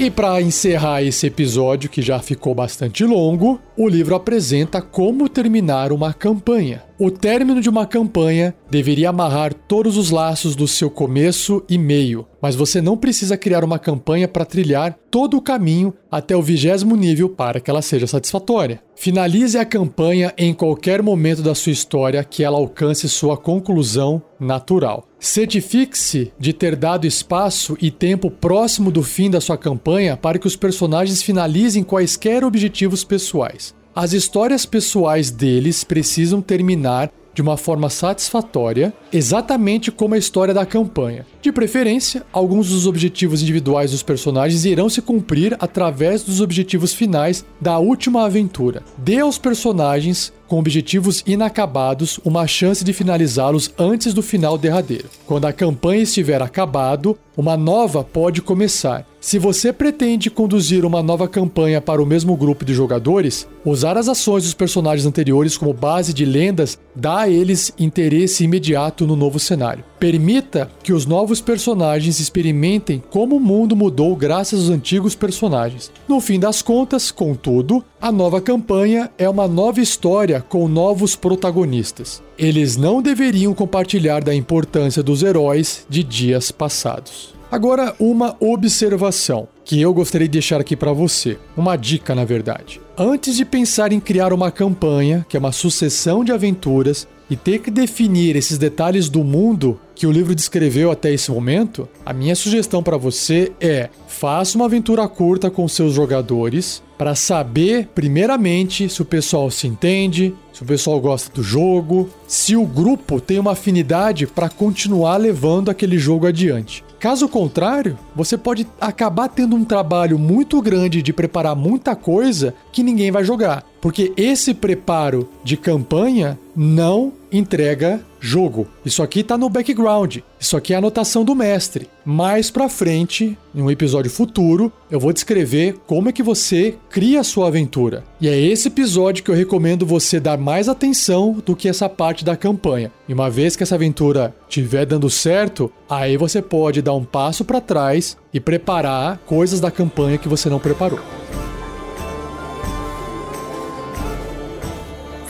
E para encerrar esse episódio, que já ficou bastante longo, o livro apresenta como terminar uma campanha. O término de uma campanha deveria amarrar todos os laços do seu começo e meio, mas você não precisa criar uma campanha para trilhar todo o caminho até o vigésimo nível para que ela seja satisfatória. Finalize a campanha em qualquer momento da sua história que ela alcance sua conclusão natural. Certifique-se de ter dado espaço e tempo próximo do fim da sua campanha para que os personagens finalizem quaisquer objetivos pessoais. As histórias pessoais deles precisam terminar de uma forma satisfatória, exatamente como a história da campanha. De preferência, alguns dos objetivos individuais dos personagens irão se cumprir através dos objetivos finais da última aventura. Dê aos personagens com objetivos inacabados uma chance de finalizá-los antes do final derradeiro. Quando a campanha estiver acabado, uma nova pode começar. Se você pretende conduzir uma nova campanha para o mesmo grupo de jogadores, usar as ações dos personagens anteriores como base de lendas dá a eles interesse imediato no novo cenário. Permita que os novos personagens experimentem como o mundo mudou graças aos antigos personagens. No fim das contas, contudo, a nova campanha é uma nova história com novos protagonistas. Eles não deveriam compartilhar da importância dos heróis de dias passados. Agora, uma observação que eu gostaria de deixar aqui para você, uma dica na verdade. Antes de pensar em criar uma campanha, que é uma sucessão de aventuras, e ter que definir esses detalhes do mundo que o livro descreveu até esse momento, a minha sugestão para você é: faça uma aventura curta com seus jogadores para saber, primeiramente, se o pessoal se entende, se o pessoal gosta do jogo, se o grupo tem uma afinidade para continuar levando aquele jogo adiante. Caso contrário, você pode acabar tendo um trabalho muito grande de preparar muita coisa que ninguém vai jogar, porque esse preparo de campanha não entrega jogo. Isso aqui tá no background, isso aqui é a anotação do mestre. Mais pra frente, em um episódio futuro, eu vou descrever como é que você cria a sua aventura. E é esse episódio que eu recomendo você dar mais atenção do que essa parte da campanha. E uma vez que essa aventura estiver dando certo, aí você pode dar um passo para trás e preparar coisas da campanha que você não preparou.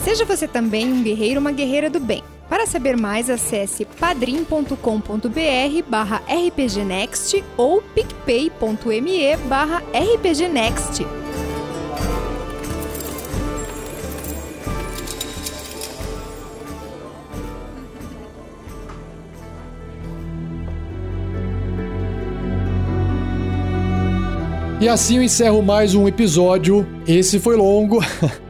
Seja você também um guerreiro ou uma guerreira do bem. Para saber mais, acesse padrim.com.br barra rpgnext ou picpay.me barra rpgnext. E assim eu encerro mais um episódio. Esse foi longo,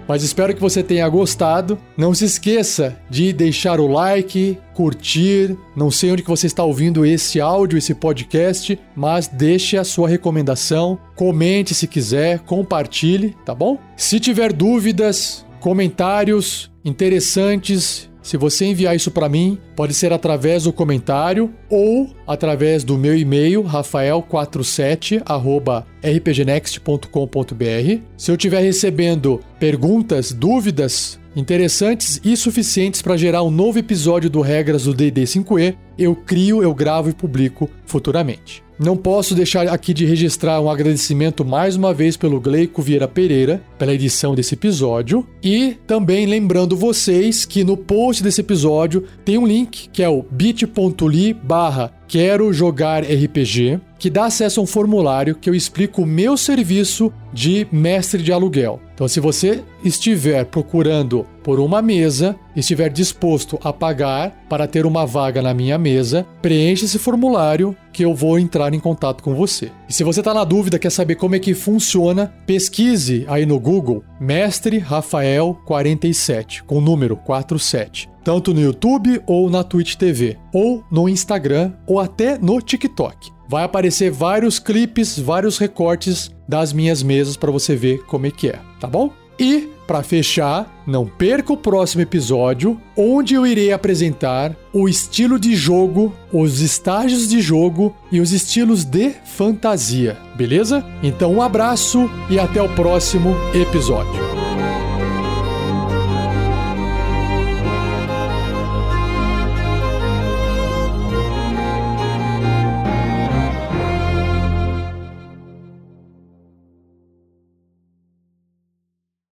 mas espero que você tenha gostado. Não se esqueça de deixar o like, curtir. Não sei onde que você está ouvindo esse áudio, esse podcast, mas deixe a sua recomendação. Comente se quiser, compartilhe, tá bom? Se tiver dúvidas, comentários interessantes, se você enviar isso para mim, pode ser através do comentário ou através do meu e-mail, rafael quarenta e sete arroba r p g next ponto com ponto b r. Se eu estiver recebendo perguntas, dúvidas interessantes e suficientes para gerar um novo episódio do Regras do D e D cinco E, eu crio, eu gravo e publico futuramente. Não posso deixar aqui de registrar um agradecimento mais uma vez pelo Gleico Vieira Pereira pela edição desse episódio e também lembrando vocês que no post desse episódio tem um link que é o bit.ly barra quero jogar R P G, que dá acesso a um formulário que eu explico o meu serviço de mestre de aluguel. Então se você estiver procurando por uma mesa, estiver disposto a pagar para ter uma vaga na minha mesa, preencha esse formulário que eu vou entrar em contato com você. E se você está na dúvida, quer saber como é que funciona, pesquise aí no Google Mestre Rafael quarenta e sete, com o número quarenta e sete, tanto no YouTube ou na Twitch T V, ou no Instagram ou até no TikTok. Vai aparecer vários clipes, vários recortes das minhas mesas para você ver como é que é, tá bom? E, para fechar, não perca o próximo episódio, onde eu irei apresentar o estilo de jogo, os estágios de jogo e os estilos de fantasia, beleza? Então um abraço e até o próximo episódio.